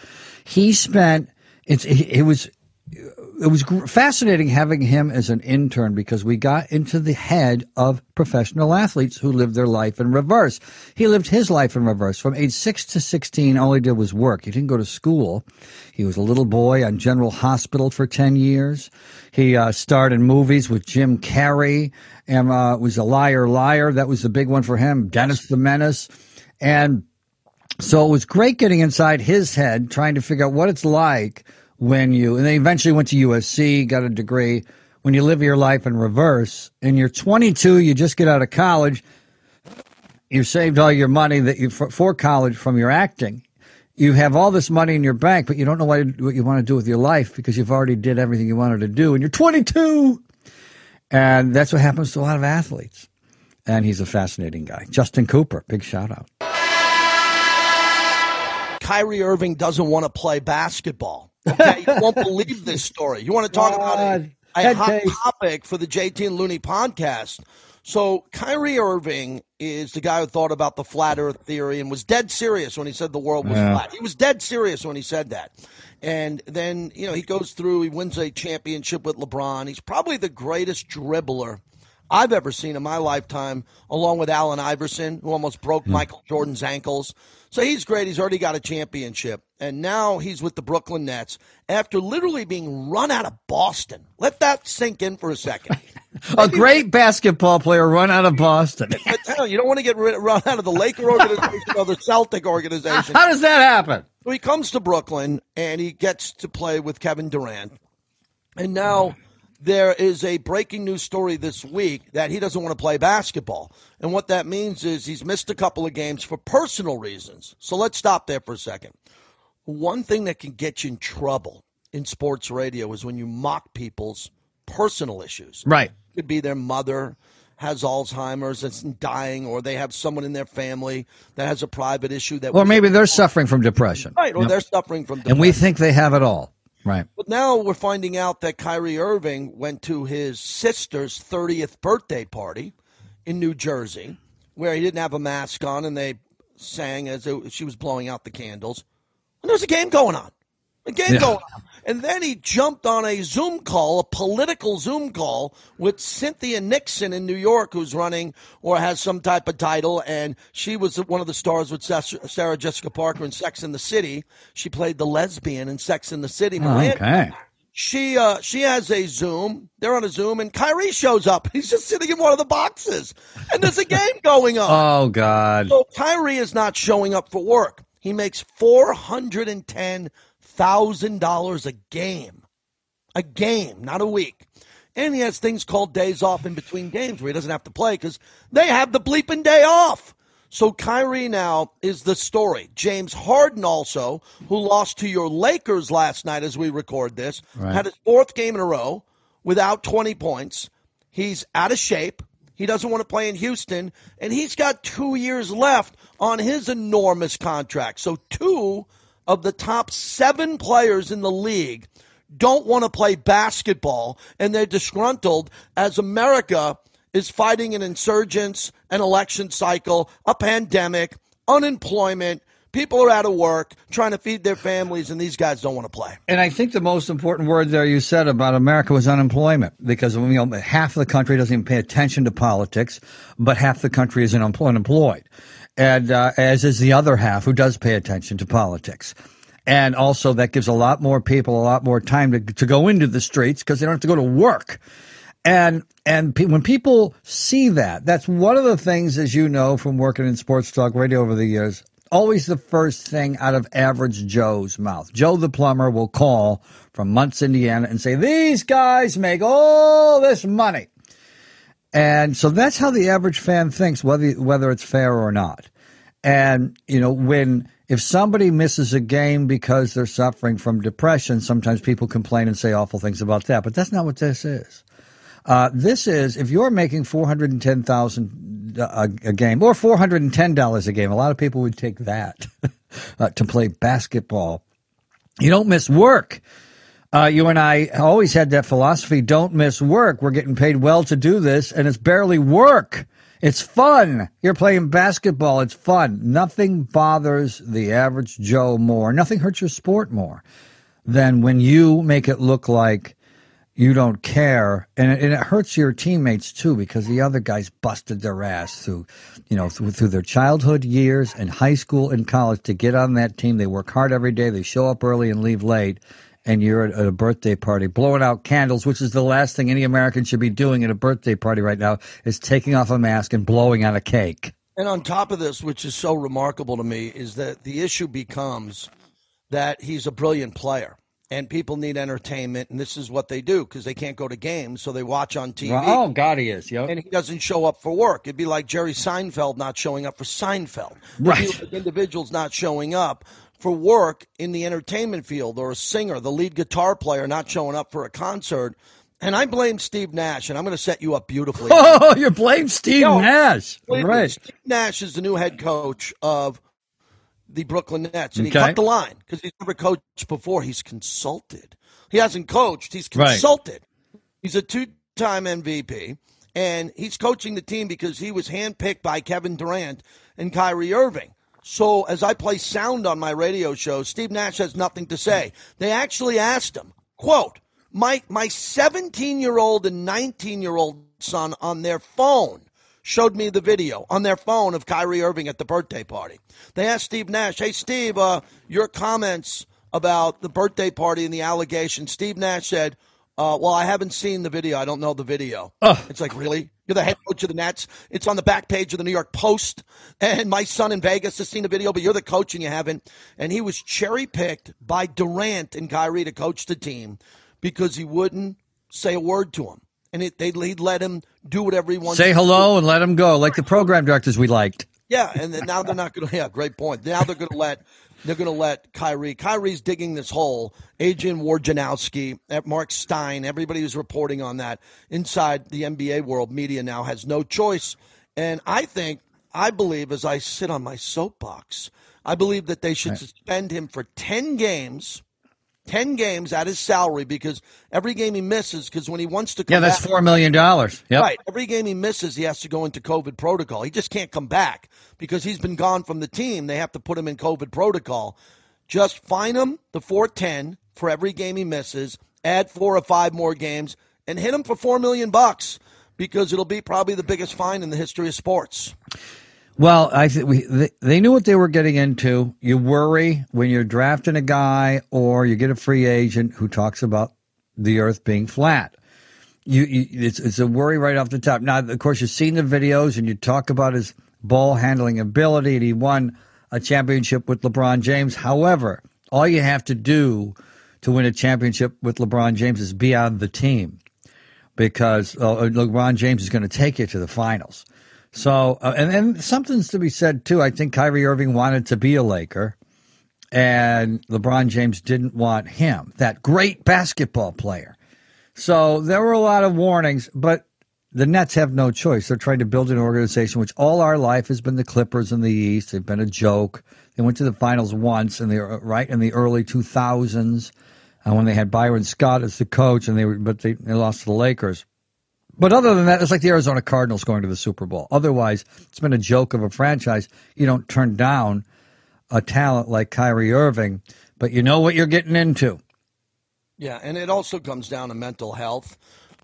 He spent it's it, it was it was fascinating having him as an intern because we got into the head of professional athletes who lived their life in reverse. He lived his life in reverse. From age six to sixteen, all he did was work. He didn't go to school. He was a little boy on General Hospital for ten years. He uh, starred in movies with Jim Carrey and uh, was a Liar, Liar. That was the big one for him. Dennis the Menace. And so it was great getting inside his head, trying to figure out what it's like when you, and they eventually went to U S C, got a degree, when you live your life in reverse, and you're twenty-two, you just get out of college, you saved all your money that you for, for college from your acting. You have all this money in your bank, but you don't know what, what you want to do with your life because you've already did everything you wanted to do, and you're twenty-two. And that's what happens to a lot of athletes. And he's a fascinating guy. Justin Cooper, big shout out. Kyrie Irving doesn't want to play basketball. Okay? You won't believe this story. You want to talk God. about a, a hot case. topic for the J T and Looney podcast. So Kyrie Irving is the guy who thought about the flat earth theory and was dead serious when he said the world was yeah. flat. He was dead serious when he said that. And then, you know, he goes through, he wins a championship with LeBron. He's probably the greatest dribbler I've ever seen in my lifetime, along with Allen Iverson, who almost broke mm. Michael Jordan's ankles. So he's great. He's already got a championship. And now he's with the Brooklyn Nets after literally being run out of Boston. Let that sink in for a second. a Maybe great basketball player run out of Boston. But, you know, you don't want to get run out of the Laker organization or the Celtic organization. How does that happen? So he comes to Brooklyn, and he gets to play with Kevin Durant. And now there is a breaking news story this week that he doesn't want to play basketball. And what that means is he's missed a couple of games for personal reasons. So let's stop there for a second. One thing that can get you in trouble in sports radio is when you mock people's personal issues. Right. It could be their mother has Alzheimer's that's dying, or they have someone in their family that has a private issue. That, or maybe they're suffering from depression. Right, or yep. they're suffering from depression. And we think they have it all. Right. But now we're finding out that Kyrie Irving went to his sister's thirtieth birthday party in New Jersey, where he didn't have a mask on, and they sang as it, she was blowing out the candles. And there's a game going on. A game yeah. going on. And then he jumped on a Zoom call, a political Zoom call, with Cynthia Nixon in New York, who's running or has some type of title. And she was one of the stars with Sarah Jessica Parker in Sex and the City. She played the lesbian in Sex and the City. Oh, okay. She uh, she has a Zoom. They're on a Zoom, and Kyrie shows up. He's just sitting in one of the boxes, and there's a game going on. Oh, God. So Kyrie is not showing up for work. He makes four hundred ten thousand dollars a game, a game, not a week. And he has things called days off in between games where he doesn't have to play because they have the bleeping day off. So Kyrie now is the story. James Harden also, who lost to your Lakers last night as we record this, right. had his fourth game in a row without twenty points. He's out of shape. He doesn't want to play in Houston, and he's got two years left on his enormous contract. So two of the top seven players in the league don't want to play basketball, and they're disgruntled as America is fighting an insurgence, an election cycle, a pandemic, unemployment. People are out of work, trying to feed their families, and these guys don't want to play. And I think the most important word there you said about America was unemployment, because you know, half the country doesn't even pay attention to politics, but half the country is unemployed, and uh, as is the other half who does pay attention to politics. And also that gives a lot more people a lot more time to, to go into the streets because they don't have to go to work. And and pe- when people see that, that's one of the things, as you know, from working in sports talk radio over the years, always the first thing out of average Joe's mouth. Joe the plumber will call from Muncie, Indiana, and say, these guys make all this money. And so that's how the average fan thinks, whether whether it's fair or not. And, you know, when if somebody misses a game because they're suffering from depression, sometimes people complain and say awful things about that. But that's not what this is. Uh, this is if you're making four hundred ten thousand dollars a game or four hundred ten dollars a game, a lot of people would take that uh, to play basketball. You don't miss work. Uh, you and I always had that philosophy, don't miss work. We're getting paid well to do this, and it's barely work. It's fun. You're playing basketball. It's fun. Nothing bothers the average Joe more. Nothing hurts your sport more than when you make it look like you don't care. And it, and it hurts your teammates, too, because the other guys busted their ass through, you know, through, through their childhood years and high school and college to get on that team. They work hard every day. They show up early and leave late. And you're at a birthday party blowing out candles, which is the last thing any American should be doing at a birthday party right now, is taking off a mask and blowing on a cake. And on top of this, which is so remarkable to me, is that the issue becomes that he's a brilliant player and people need entertainment. And this is what they do because they can't go to games. So they watch on T V. Oh, God, he is. Yep. And he doesn't show up for work. It'd be like Jerry Seinfeld not showing up for Seinfeld. Right. Individuals not showing up for work in the entertainment field, or a singer, the lead guitar player not showing up for a concert. And I blame Steve Nash, and I'm going to set you up beautifully. Oh, you blame Steve no, Nash. Right. Steve Nash is the new head coach of the Brooklyn Nets, and okay. he cut the line because he's never coached before. He's consulted. He hasn't coached. He's consulted. Right. He's a two-time M V P, and he's coaching the team because he was handpicked by Kevin Durant and Kyrie Irving. So as I play sound on my radio show, Steve Nash has nothing to say. They actually asked him, quote, my my seventeen-year-old and nineteen-year-old son on their phone showed me the video on their phone of Kyrie Irving at the birthday party. They asked Steve Nash, hey, Steve, uh, your comments about the birthday party and the allegations. Steve Nash said, uh, well, I haven't seen the video. I don't know the video. Ugh. It's like, really? You're the head coach of the Nets. It's on the back page of the New York Post. And my son in Vegas has seen the video, but you're the coach and you haven't. And he was cherry-picked by Durant and Kyrie to coach the team because he wouldn't say a word to him. And it, they'd let him do whatever he wanted. Say hello to and let him go, like the program directors we liked. Yeah, and then now they're not going to – yeah, great point. Now they're going to let – They're going to let Kyrie. Kyrie's digging this hole. Adrian Wojnarowski, Mark Stein, everybody who's reporting on that inside the N B A world media now has no choice. And I think, I believe, as I sit on my soapbox, I believe that they should right. suspend him for ten games, ten games at his salary, because every game he misses, because when he wants to come Yeah, that's four million dollars. Yep. Right. Every game he misses, he has to go into COVID protocol. He just can't come back because he's been gone from the team. They have to put him in COVID protocol. Just fine him the four ten for every game he misses, add four or five more games, and hit him for four million bucks, because it'll be probably the biggest fine in the history of sports. Well, I think we they, they knew what they were getting into. You worry when you're drafting a guy or you get a free agent who talks about the earth being flat. You, you it's it's a worry right off the top. Now, of course, you've seen the videos and you talk about his ball handling ability, and he won a championship with LeBron James. However, all you have to do to win a championship with LeBron James is be on the team, because uh, LeBron James is going to take you to the finals. So, uh, and, and something's to be said, too. I think Kyrie Irving wanted to be a Laker, and LeBron James didn't want him, that great basketball player. So there were a lot of warnings, but the Nets have no choice. They're trying to build an organization, which all our life has been the Clippers in the East. They've been a joke. They went to the finals once, in the, right in the early two thousands, uh, when they had Byron Scott as the coach, and they were, but they, they lost to the Lakers. But other than that, it's like the Arizona Cardinals going to the Super Bowl. Otherwise, it's been a joke of a franchise. You don't turn down a talent like Kyrie Irving, but you know what you're getting into. Yeah, and it also comes down to mental health,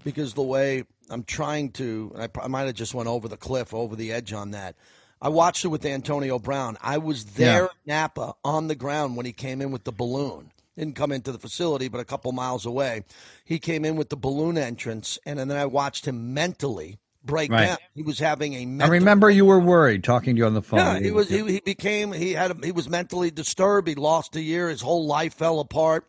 because the way I'm trying to – I, I might have just went over the cliff, over the edge on that. I watched it with Antonio Brown. I was there yeah. in Napa on the ground when he came in with the balloon. Didn't come into the facility, but a couple miles away. He came in with the balloon entrance, and, and then I watched him mentally break right. down. He was having a mental... I remember you were worried talking to you on the phone. Yeah, he was. He, he became... He had. A, he was mentally disturbed. He lost a year. His whole life fell apart.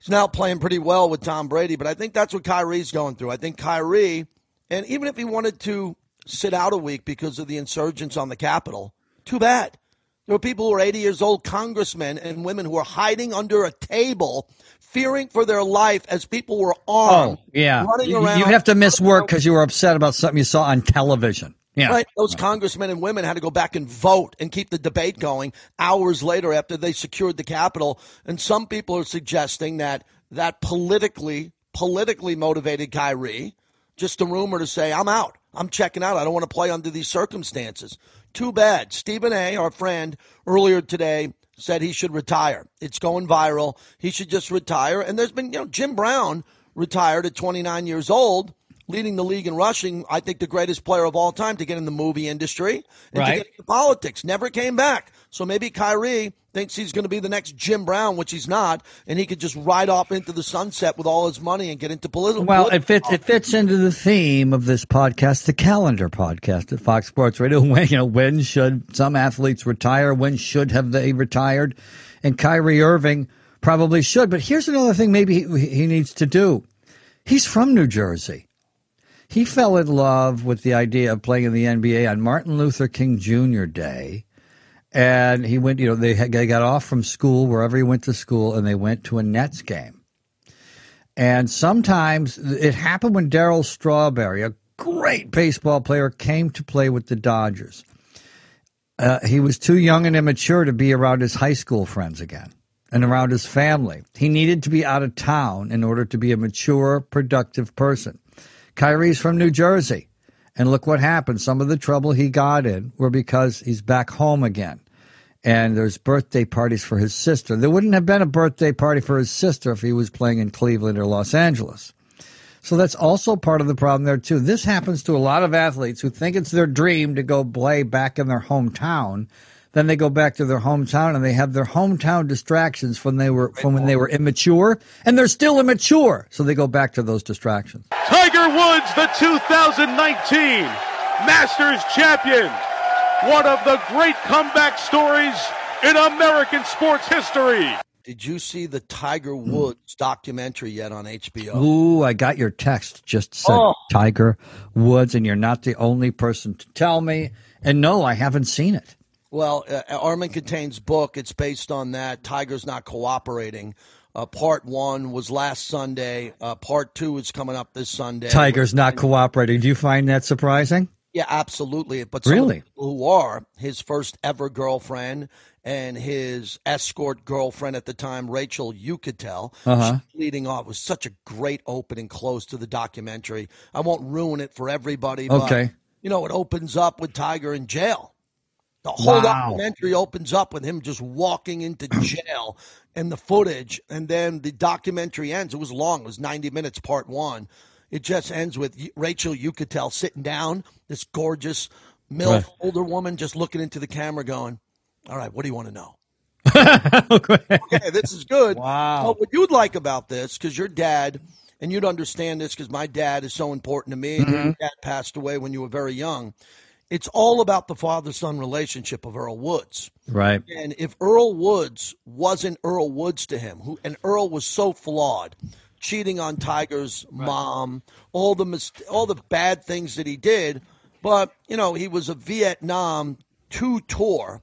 He's now playing pretty well with Tom Brady, but I think that's what Kyrie's going through. I think Kyrie And even if he wanted to sit out a week because of the insurgents on the Capitol, too bad. There are people who are eighty years old, congressmen and women who are hiding under a table, fearing for their life as people were armed. Oh, yeah. Running around. You'd have to miss work because you were upset about something you saw on television. Yeah. Right. Those congressmen and women had to go back and vote and keep the debate going hours later after they secured the Capitol. And some people are suggesting that that politically, politically motivated Kyrie, just a rumor to say, I'm out. I'm checking out. I don't want to play under these circumstances. Too bad. Stephen A., our friend, earlier today said he should retire. It's going viral. He should just retire. And there's been, you know, Jim Brown retired at twenty-nine years old, leading the league in rushing, I think the greatest player of all time to get in the movie industry and right. to get into politics. Never came back. So maybe Kyrie thinks he's going to be the next Jim Brown, which he's not, and he could just ride off into the sunset with all his money and get into political. Well, it fits, it fits into the theme of this podcast, the calendar podcast at Fox Sports Radio. When, you know, when should some athletes retire? When should have they retired? And Kyrie Irving probably should. But here's another thing maybe he, he needs to do. He's from New Jersey. He fell in love with the idea of playing in the N B A on Martin Luther King Junior Day. And he went, you know, they, had, they got off from school, wherever he went to school, and they went to a Nets game. And sometimes it happened when Darryl Strawberry, a great baseball player, came to play with the Dodgers. Uh, he was too young and immature to be around his high school friends again and around his family. He needed to be out of town in order to be a mature, productive person. Kyrie's from New Jersey. And look what happened. Some of the trouble he got in were because he's back home again. And there's birthday parties for his sister. There wouldn't have been a birthday party for his sister if he was playing in Cleveland or Los Angeles. So that's also part of the problem there, too. This happens to a lot of athletes who think it's their dream to go play back in their hometown. Then they go back to their hometown and they have their hometown distractions from they were from when they were immature, and they're still immature, so they go back to those distractions. Tiger Woods, the two thousand nineteen Masters champion, one of the great comeback stories in American sports history. Did you see the Tiger Woods documentary yet on H B O? Ooh, I got your text. Just said oh. Tiger Woods, and you're not the only person to tell me. And no, I haven't seen it. Well, uh, Armin Katane's book, it's based on that. Tiger's Not Cooperating. Uh, part one was last Sunday. Uh, part two is coming up this Sunday. Tiger's Not Cooperating. Do you find that surprising? Yeah, absolutely. But some really? Of the people who are, his first ever girlfriend and his escort girlfriend at the time, Rachel Ucatel, uh-huh. she's leading off. It was such a great opening close to the documentary. I won't ruin it for everybody. Okay. But, you know, it opens up with Tiger in jail. The whole wow. documentary opens up with him just walking into jail and the footage, and then the documentary ends. It was long. It was ninety minutes, part one. It just ends with Rachel Ucatel sitting down, this gorgeous, milf, right. older woman just looking into the camera going, all right, what do you want to know? Okay, this is good. Wow. Well, what you'd like about this, because your dad, and you'd understand this because my dad is so important to me. Mm-hmm. Your dad passed away when you were very young. It's all about the father-son relationship of Earl Woods. Right. And if Earl Woods wasn't Earl Woods to him, who and Earl was so flawed, cheating on Tiger's right. mom, all the mis- all the bad things that he did, but, you know, he was a Vietnam two-tour,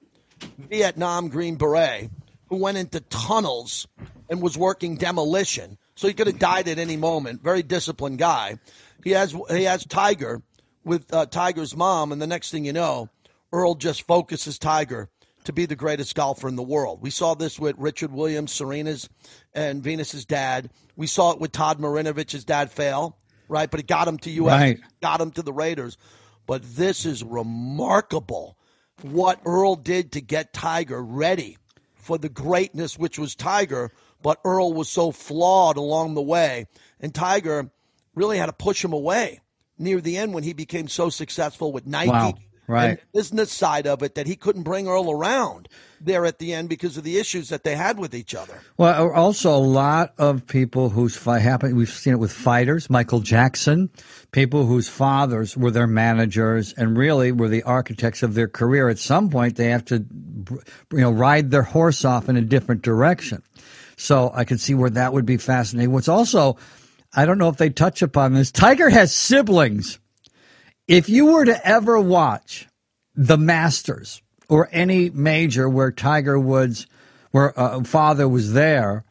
Vietnam Green Beret, who went into tunnels and was working demolition. So he could have died at any moment. Very disciplined guy. He has he has Tiger with uh, Tiger's mom, and the next thing you know, Earl just focuses Tiger to be the greatest golfer in the world. We saw this with Richard Williams, Serena's and Venus's dad. We saw it with Todd Marinovich's dad fail, right? But it got him to U S, right. got him to the Raiders. But this is remarkable what Earl did to get Tiger ready for the greatness, which was Tiger, but Earl was so flawed along the way, and Tiger really had to push him away near the end when he became so successful with Nike wow, right. and the business side of it that he couldn't bring Earl around there at the end because of the issues that they had with each other. Well, also a lot of people whose fight happened, we've seen it with fighters, Michael Jackson, people whose fathers were their managers and really were the architects of their career. At some point, they have to you know, ride their horse off in a different direction. So I can see where that would be fascinating. What's also... I don't know if they touch upon this. Tiger has siblings. If you were to ever watch the Masters or any major where Tiger Woods, where uh, father was there,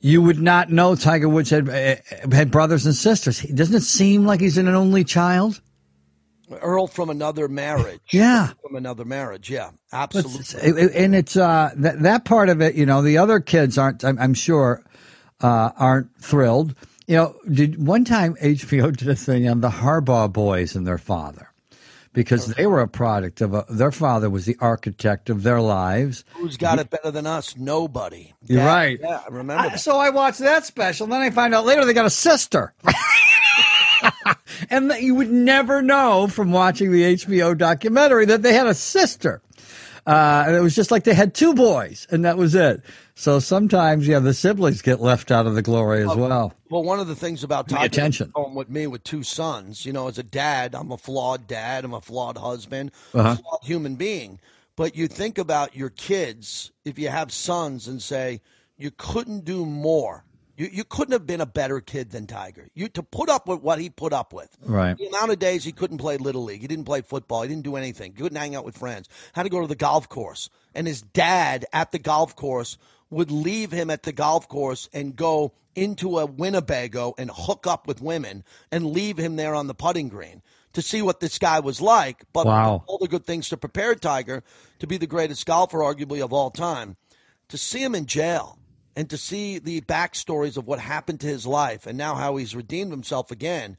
you would not know Tiger Woods had, uh, had brothers and sisters. Doesn't it seem like he's an only child? Earl from another marriage. Yeah. From another marriage. Yeah, absolutely. And it's uh, th- that part of it, you know, the other kids aren't, I'm, I'm sure, uh, aren't thrilled. You know, did one time H B O did a thing on the Harbaugh boys and their father, because they were a product of a, their father was the architect of their lives. Who's got it better than us? Nobody. That, You're right. Yeah, I remember. I, so I watched that special, and then I find out later they got a sister. And that you would never know from watching the H B O documentary that they had a sister. Uh, and it was just like they had two boys, and that was it. So sometimes, yeah, the siblings get left out of the glory as well. Well, one of the things about Tiger home with me with two sons, you know, as a dad, I'm a flawed dad. I'm a flawed husband, uh-huh. a flawed human being. But you think about your kids, if you have sons, and say, you couldn't do more. You, you couldn't have been a better kid than Tiger. You to put up with what he put up with. Right. The amount of days he couldn't play Little League. He didn't play football. He didn't do anything. He couldn't hang out with friends. Had to go to the golf course. And his dad at the golf course would leave him at the golf course and go into a Winnebago and hook up with women and leave him there on the putting green to see what this guy was like. But wow. All the good things to prepare Tiger to be the greatest golfer arguably of all time. To see him in jail. And to see the backstories of what happened to his life and now how he's redeemed himself again,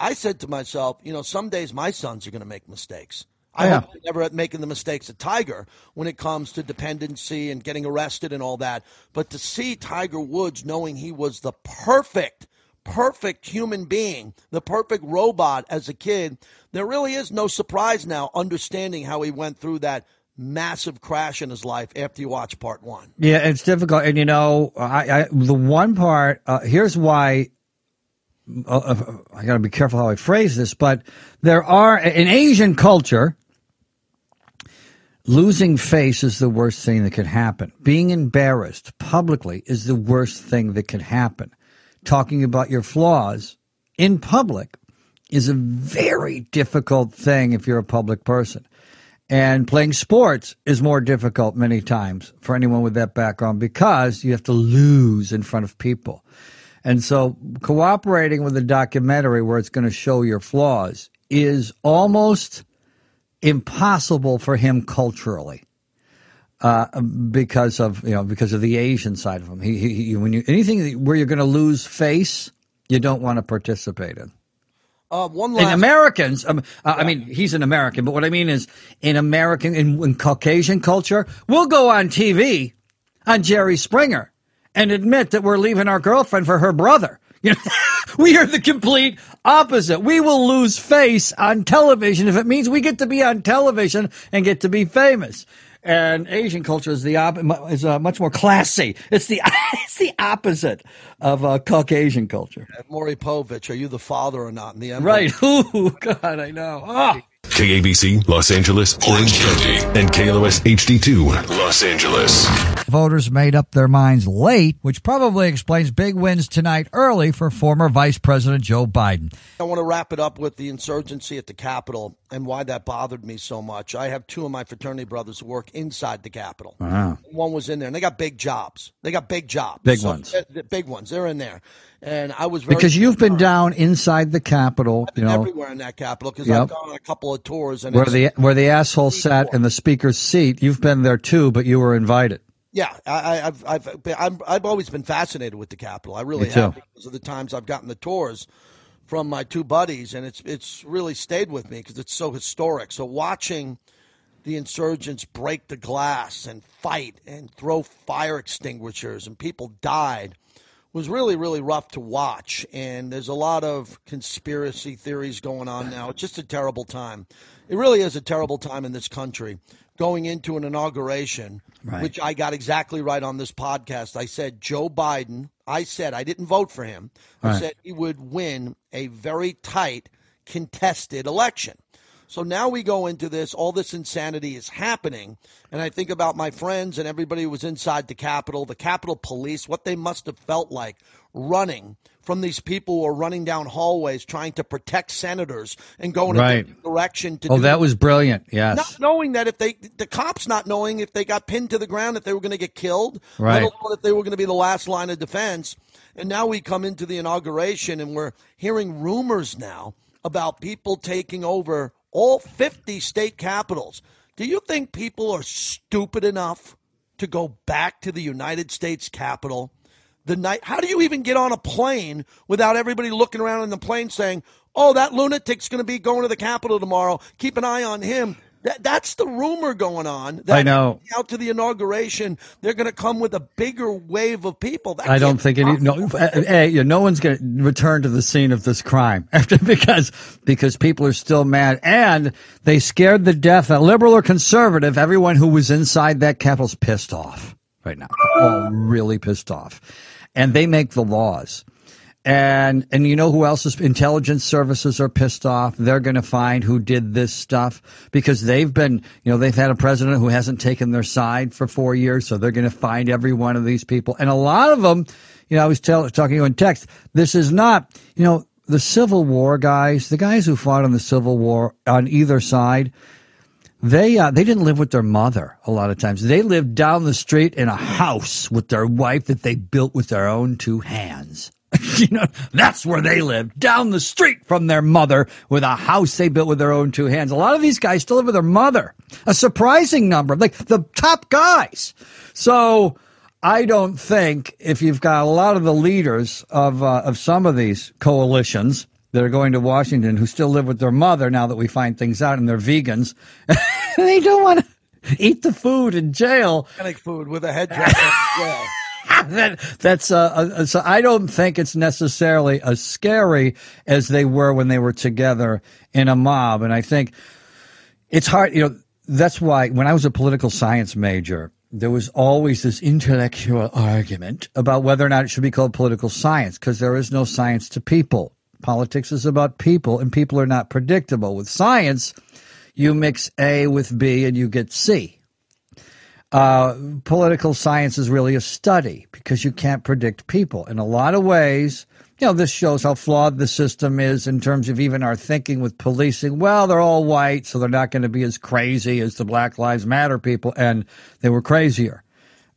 I said to myself, you know, some days my sons are going to make mistakes. I yeah. hope they're never at making the mistakes of Tiger when it comes to dependency and getting arrested and all that. But to see Tiger Woods knowing he was the perfect, perfect human being, the perfect robot as a kid, there really is no surprise now understanding how he went through that massive crash in his life after you watch part one. Yeah, it's difficult. And, you know, I, I the one part, uh, here's why uh, I got to be careful how I phrase this, but there are, in Asian culture, losing face is the worst thing that could happen. Being embarrassed publicly is the worst thing that could happen. Talking about your flaws in public is a very difficult thing if you're a public person. And playing sports is more difficult many times for anyone with that background because you have to lose in front of people. And so cooperating with a documentary where it's going to show your flaws is almost impossible for him culturally uh, because of, you know, because of the Asian side of him. He, he, when you, anything where you're going to lose face, you don't want to participate in. Uh, one last- in Americans, um, uh, yeah. I mean, he's an American, but what I mean is in American, in, in Caucasian culture, we'll go on T V on Jerry Springer and admit that we're leaving our girlfriend for her brother. You know, we are the complete opposite. We will lose face on television if it means we get to be on television and get to be famous. And Asian culture is the op- is uh, much more classy. It's the it's the opposite of uh, Caucasian culture. Yeah, Maury Povich, are you the father or not? In the Empire? Right. Ooh, God, I know. Oh. K A B C, Los Angeles, Orange County, and K L O S H D two, Los Angeles. Voters made up their minds late, which probably explains big wins tonight early for former Vice President Joe Biden. I want to wrap it up with the insurgency at the Capitol and why that bothered me so much. I have two of my fraternity brothers who work inside the Capitol. Wow. One was in there, and they got big jobs. They got big jobs. Big so ones. They're, they're big ones. They're in there. And I was very because you've concerned. Been down inside the Capitol. I've been you know, everywhere in that Capitol because yep. I've gone on a couple of tours. And where the where the asshole sat in the speaker's seat. You've been there too, but you were invited. Yeah, I, I've I've been, I'm, I've always been fascinated with the Capitol. I really have because of the times I've gotten the tours from my two buddies, and it's it's really stayed with me because it's so historic. So watching the insurgents break the glass and fight and throw fire extinguishers and people died. Was really, really rough to watch, and there's a lot of conspiracy theories going on now. It's just a terrible time. It really is a terrible time in this country going into an inauguration, right. which I got exactly right on this podcast. I said Joe Biden, I said I didn't vote for him. I right. said he would win a very tight, contested election. So now we go into this. All this insanity is happening. And I think about my friends and everybody who was inside the Capitol, the Capitol Police, what they must have felt like running from these people who are running down hallways trying to protect senators and go in right. a different direction. To oh, do that was brilliant, yes. Not knowing that if they – the cops not knowing if they got pinned to the ground, if they were going to get killed, right. let alone if they were going to be the last line of defense. And now we come into the inauguration and we're hearing rumors now about people taking over all fifty state capitals. Do you think people are stupid enough to go back to the United States Capitol? The night, how do you even get on a plane without everybody looking around in the plane saying, oh, that lunatic's going to be going to the Capitol tomorrow. Keep an eye on him. That, that's the rumor going on. That I know. Out to the inauguration, they're going to come with a bigger wave of people. That I don't think any. No, a, no one's going to return to the scene of this crime after because because people are still mad, and they scared the death. A liberal or conservative, everyone who was inside that Capitol's pissed off right now. All really pissed off, and they make the laws. And and you know who else is? Intelligence services are pissed off. They're going to find who did this stuff because they've been, you know, they've had a president who hasn't taken their side for four years. So they're going to find every one of these people. And a lot of them, you know, I was tell, talking to you in text. This is not, you know, the Civil War guys, the guys who fought in the Civil War on either side. They uh, they didn't live with their mother a lot of times. They lived down the street in a house with their wife that they built with their own two hands. You know, that's where they live, down the street from their mother with a house they built with their own two hands. A lot of these guys still live with their mother, a surprising number, like the top guys. So I don't think if you've got a lot of the leaders of uh, of some of these coalitions that are going to Washington who still live with their mother now that we find things out and they're vegans, they don't want to eat the food in jail. Organic food with a headdress. Yeah. That, that's uh, uh, so I don't think it's necessarily as scary as they were when they were together in a mob. And I think it's hard, you know, that's why when I was a political science major, there was always this intellectual argument about whether or not it should be called political science, because there is no science to people. Politics is about people, and people are not predictable. With science, you mix A with B and you get C. Uh, political science is really a study because you can't predict people. In a lot of ways, you know, this shows how flawed the system is in terms of even our thinking with policing. Well, they're all white, so they're not going to be as crazy as the Black Lives Matter people, and they were crazier.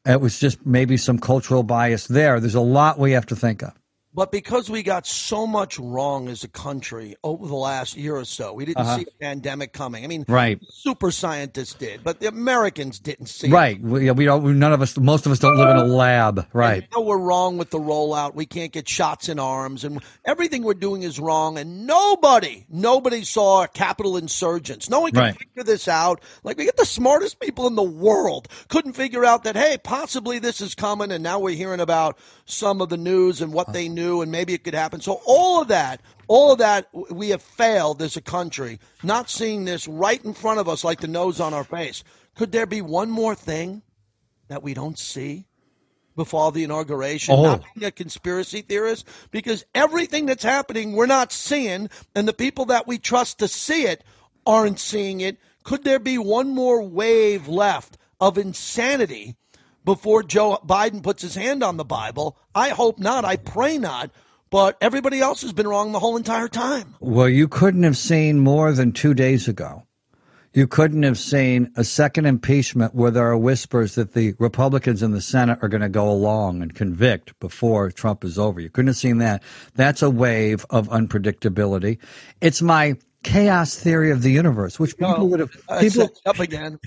It was just maybe some cultural bias there. There's a lot we have to think of. But because we got so much wrong as a country over the last year or so, we didn't uh-huh. see a pandemic coming. I mean, right. super scientists did, but the Americans didn't see right. it. Right. We, we don't. None of us. Most of us don't live in a lab. Right. And now we're wrong with the rollout. We can't get shots in arms, and everything we're doing is wrong. And nobody, nobody saw a capital insurgence. No one could right. figure this out. Like we got the smartest people in the world couldn't figure out that hey, possibly this is coming, and now we're hearing about some of the news and what uh-huh. they knew. And maybe it could happen. So all of that, all of that, we have failed as a country, not seeing this right in front of us like the nose on our face. Could there be one more thing that we don't see before the inauguration? Oh. Not being a conspiracy theorist, because everything that's happening we're not seeing, and the people that we trust to see it aren't seeing it. Could there be one more wave left of insanity before Joe Biden puts his hand on the Bible? I hope not. I pray not. But everybody else has been wrong the whole entire time. Well, you couldn't have seen more than two days ago. You couldn't have seen a second impeachment where there are whispers that the Republicans in the Senate are going to go along and convict before Trump is over. You couldn't have seen that. That's a wave of unpredictability. It's my chaos theory of the universe, which people oh, would have people, up again,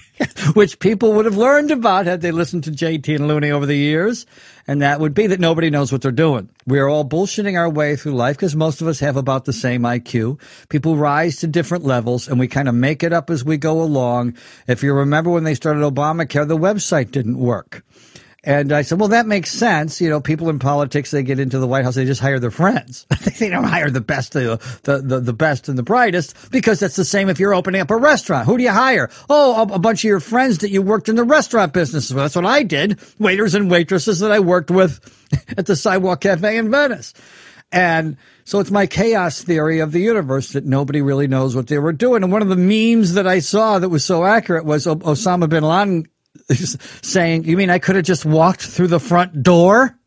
which people would have learned about had they listened to J T and Looney over the years, and that would be that nobody knows what they're doing. We're all bullshitting our way through life because most of us have about the same I Q. People rise to different levels, and we kind of make it up as we go along. If you remember when they started Obamacare, the website didn't work. And I said, well, that makes sense. You know, people in politics, they get into the White House, they just hire their friends. They don't hire the best, the, the the best and the brightest, because that's the same if you're opening up a restaurant. Who do you hire? Oh, a, a bunch of your friends that you worked in the restaurant business with. That's what I did. Waiters and waitresses that I worked with at the Sidewalk Cafe in Venice. And so it's my chaos theory of the universe that nobody really knows what they were doing. And one of the memes that I saw that was so accurate was Osama bin Laden saying, you mean I could have just walked through the front door?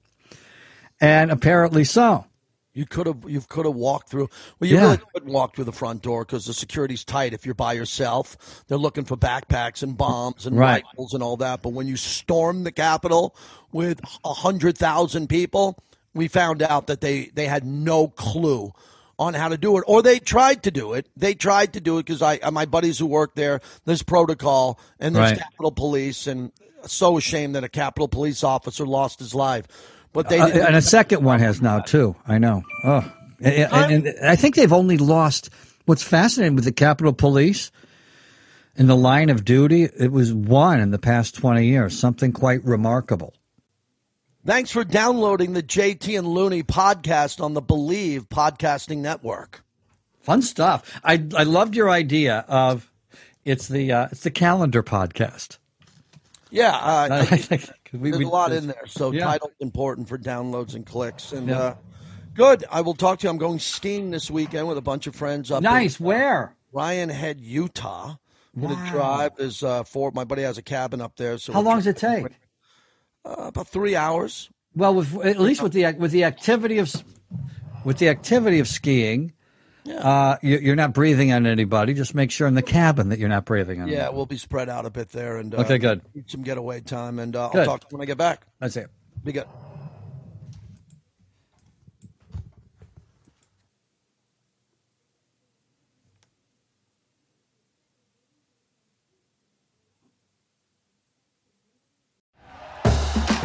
And apparently so. You could have you could have walked through. Well, you yeah. really couldn't walk through the front door because the security's tight if you're by yourself. They're looking for backpacks and bombs and right. rifles and all that. But when you storm the Capitol with one hundred thousand people, we found out that they, they had no clue on how to do it, or they tried to do it. They tried to do it because I my buddies who work there, there's protocol and there's right. Capitol Police, and so ashamed that a Capitol Police officer lost his life. But they uh, and a second one has now, too. I know. Oh, and, and I think they've only lost. What's fascinating with the Capitol Police in the line of duty, it was one in the past twenty years, something quite remarkable. Thanks for downloading the J T and Looney podcast on the Believe Podcasting Network. Fun stuff. I I loved your idea of it's the uh, it's the calendar podcast. Yeah, uh, I think there's a lot in there. So yeah. Title's important for downloads and clicks. And yeah. uh, good. I will talk to you. I'm going skiing this weekend with a bunch of friends up. Nice. In, Where? Uh, Ryan Head, Utah. Wow. The drive is uh, four. My buddy has a cabin up there. So how long does it take? Uh, about three hours. Well, with, at least with the with the activity of with the activity of skiing. Yeah. Uh, you, you're not breathing on anybody. Just make sure in the cabin that you're not breathing on yeah, anybody. We'll be spread out a bit there. And, uh, okay, good. Some getaway time, and uh, I'll talk to you when I get back. That's it. Be good.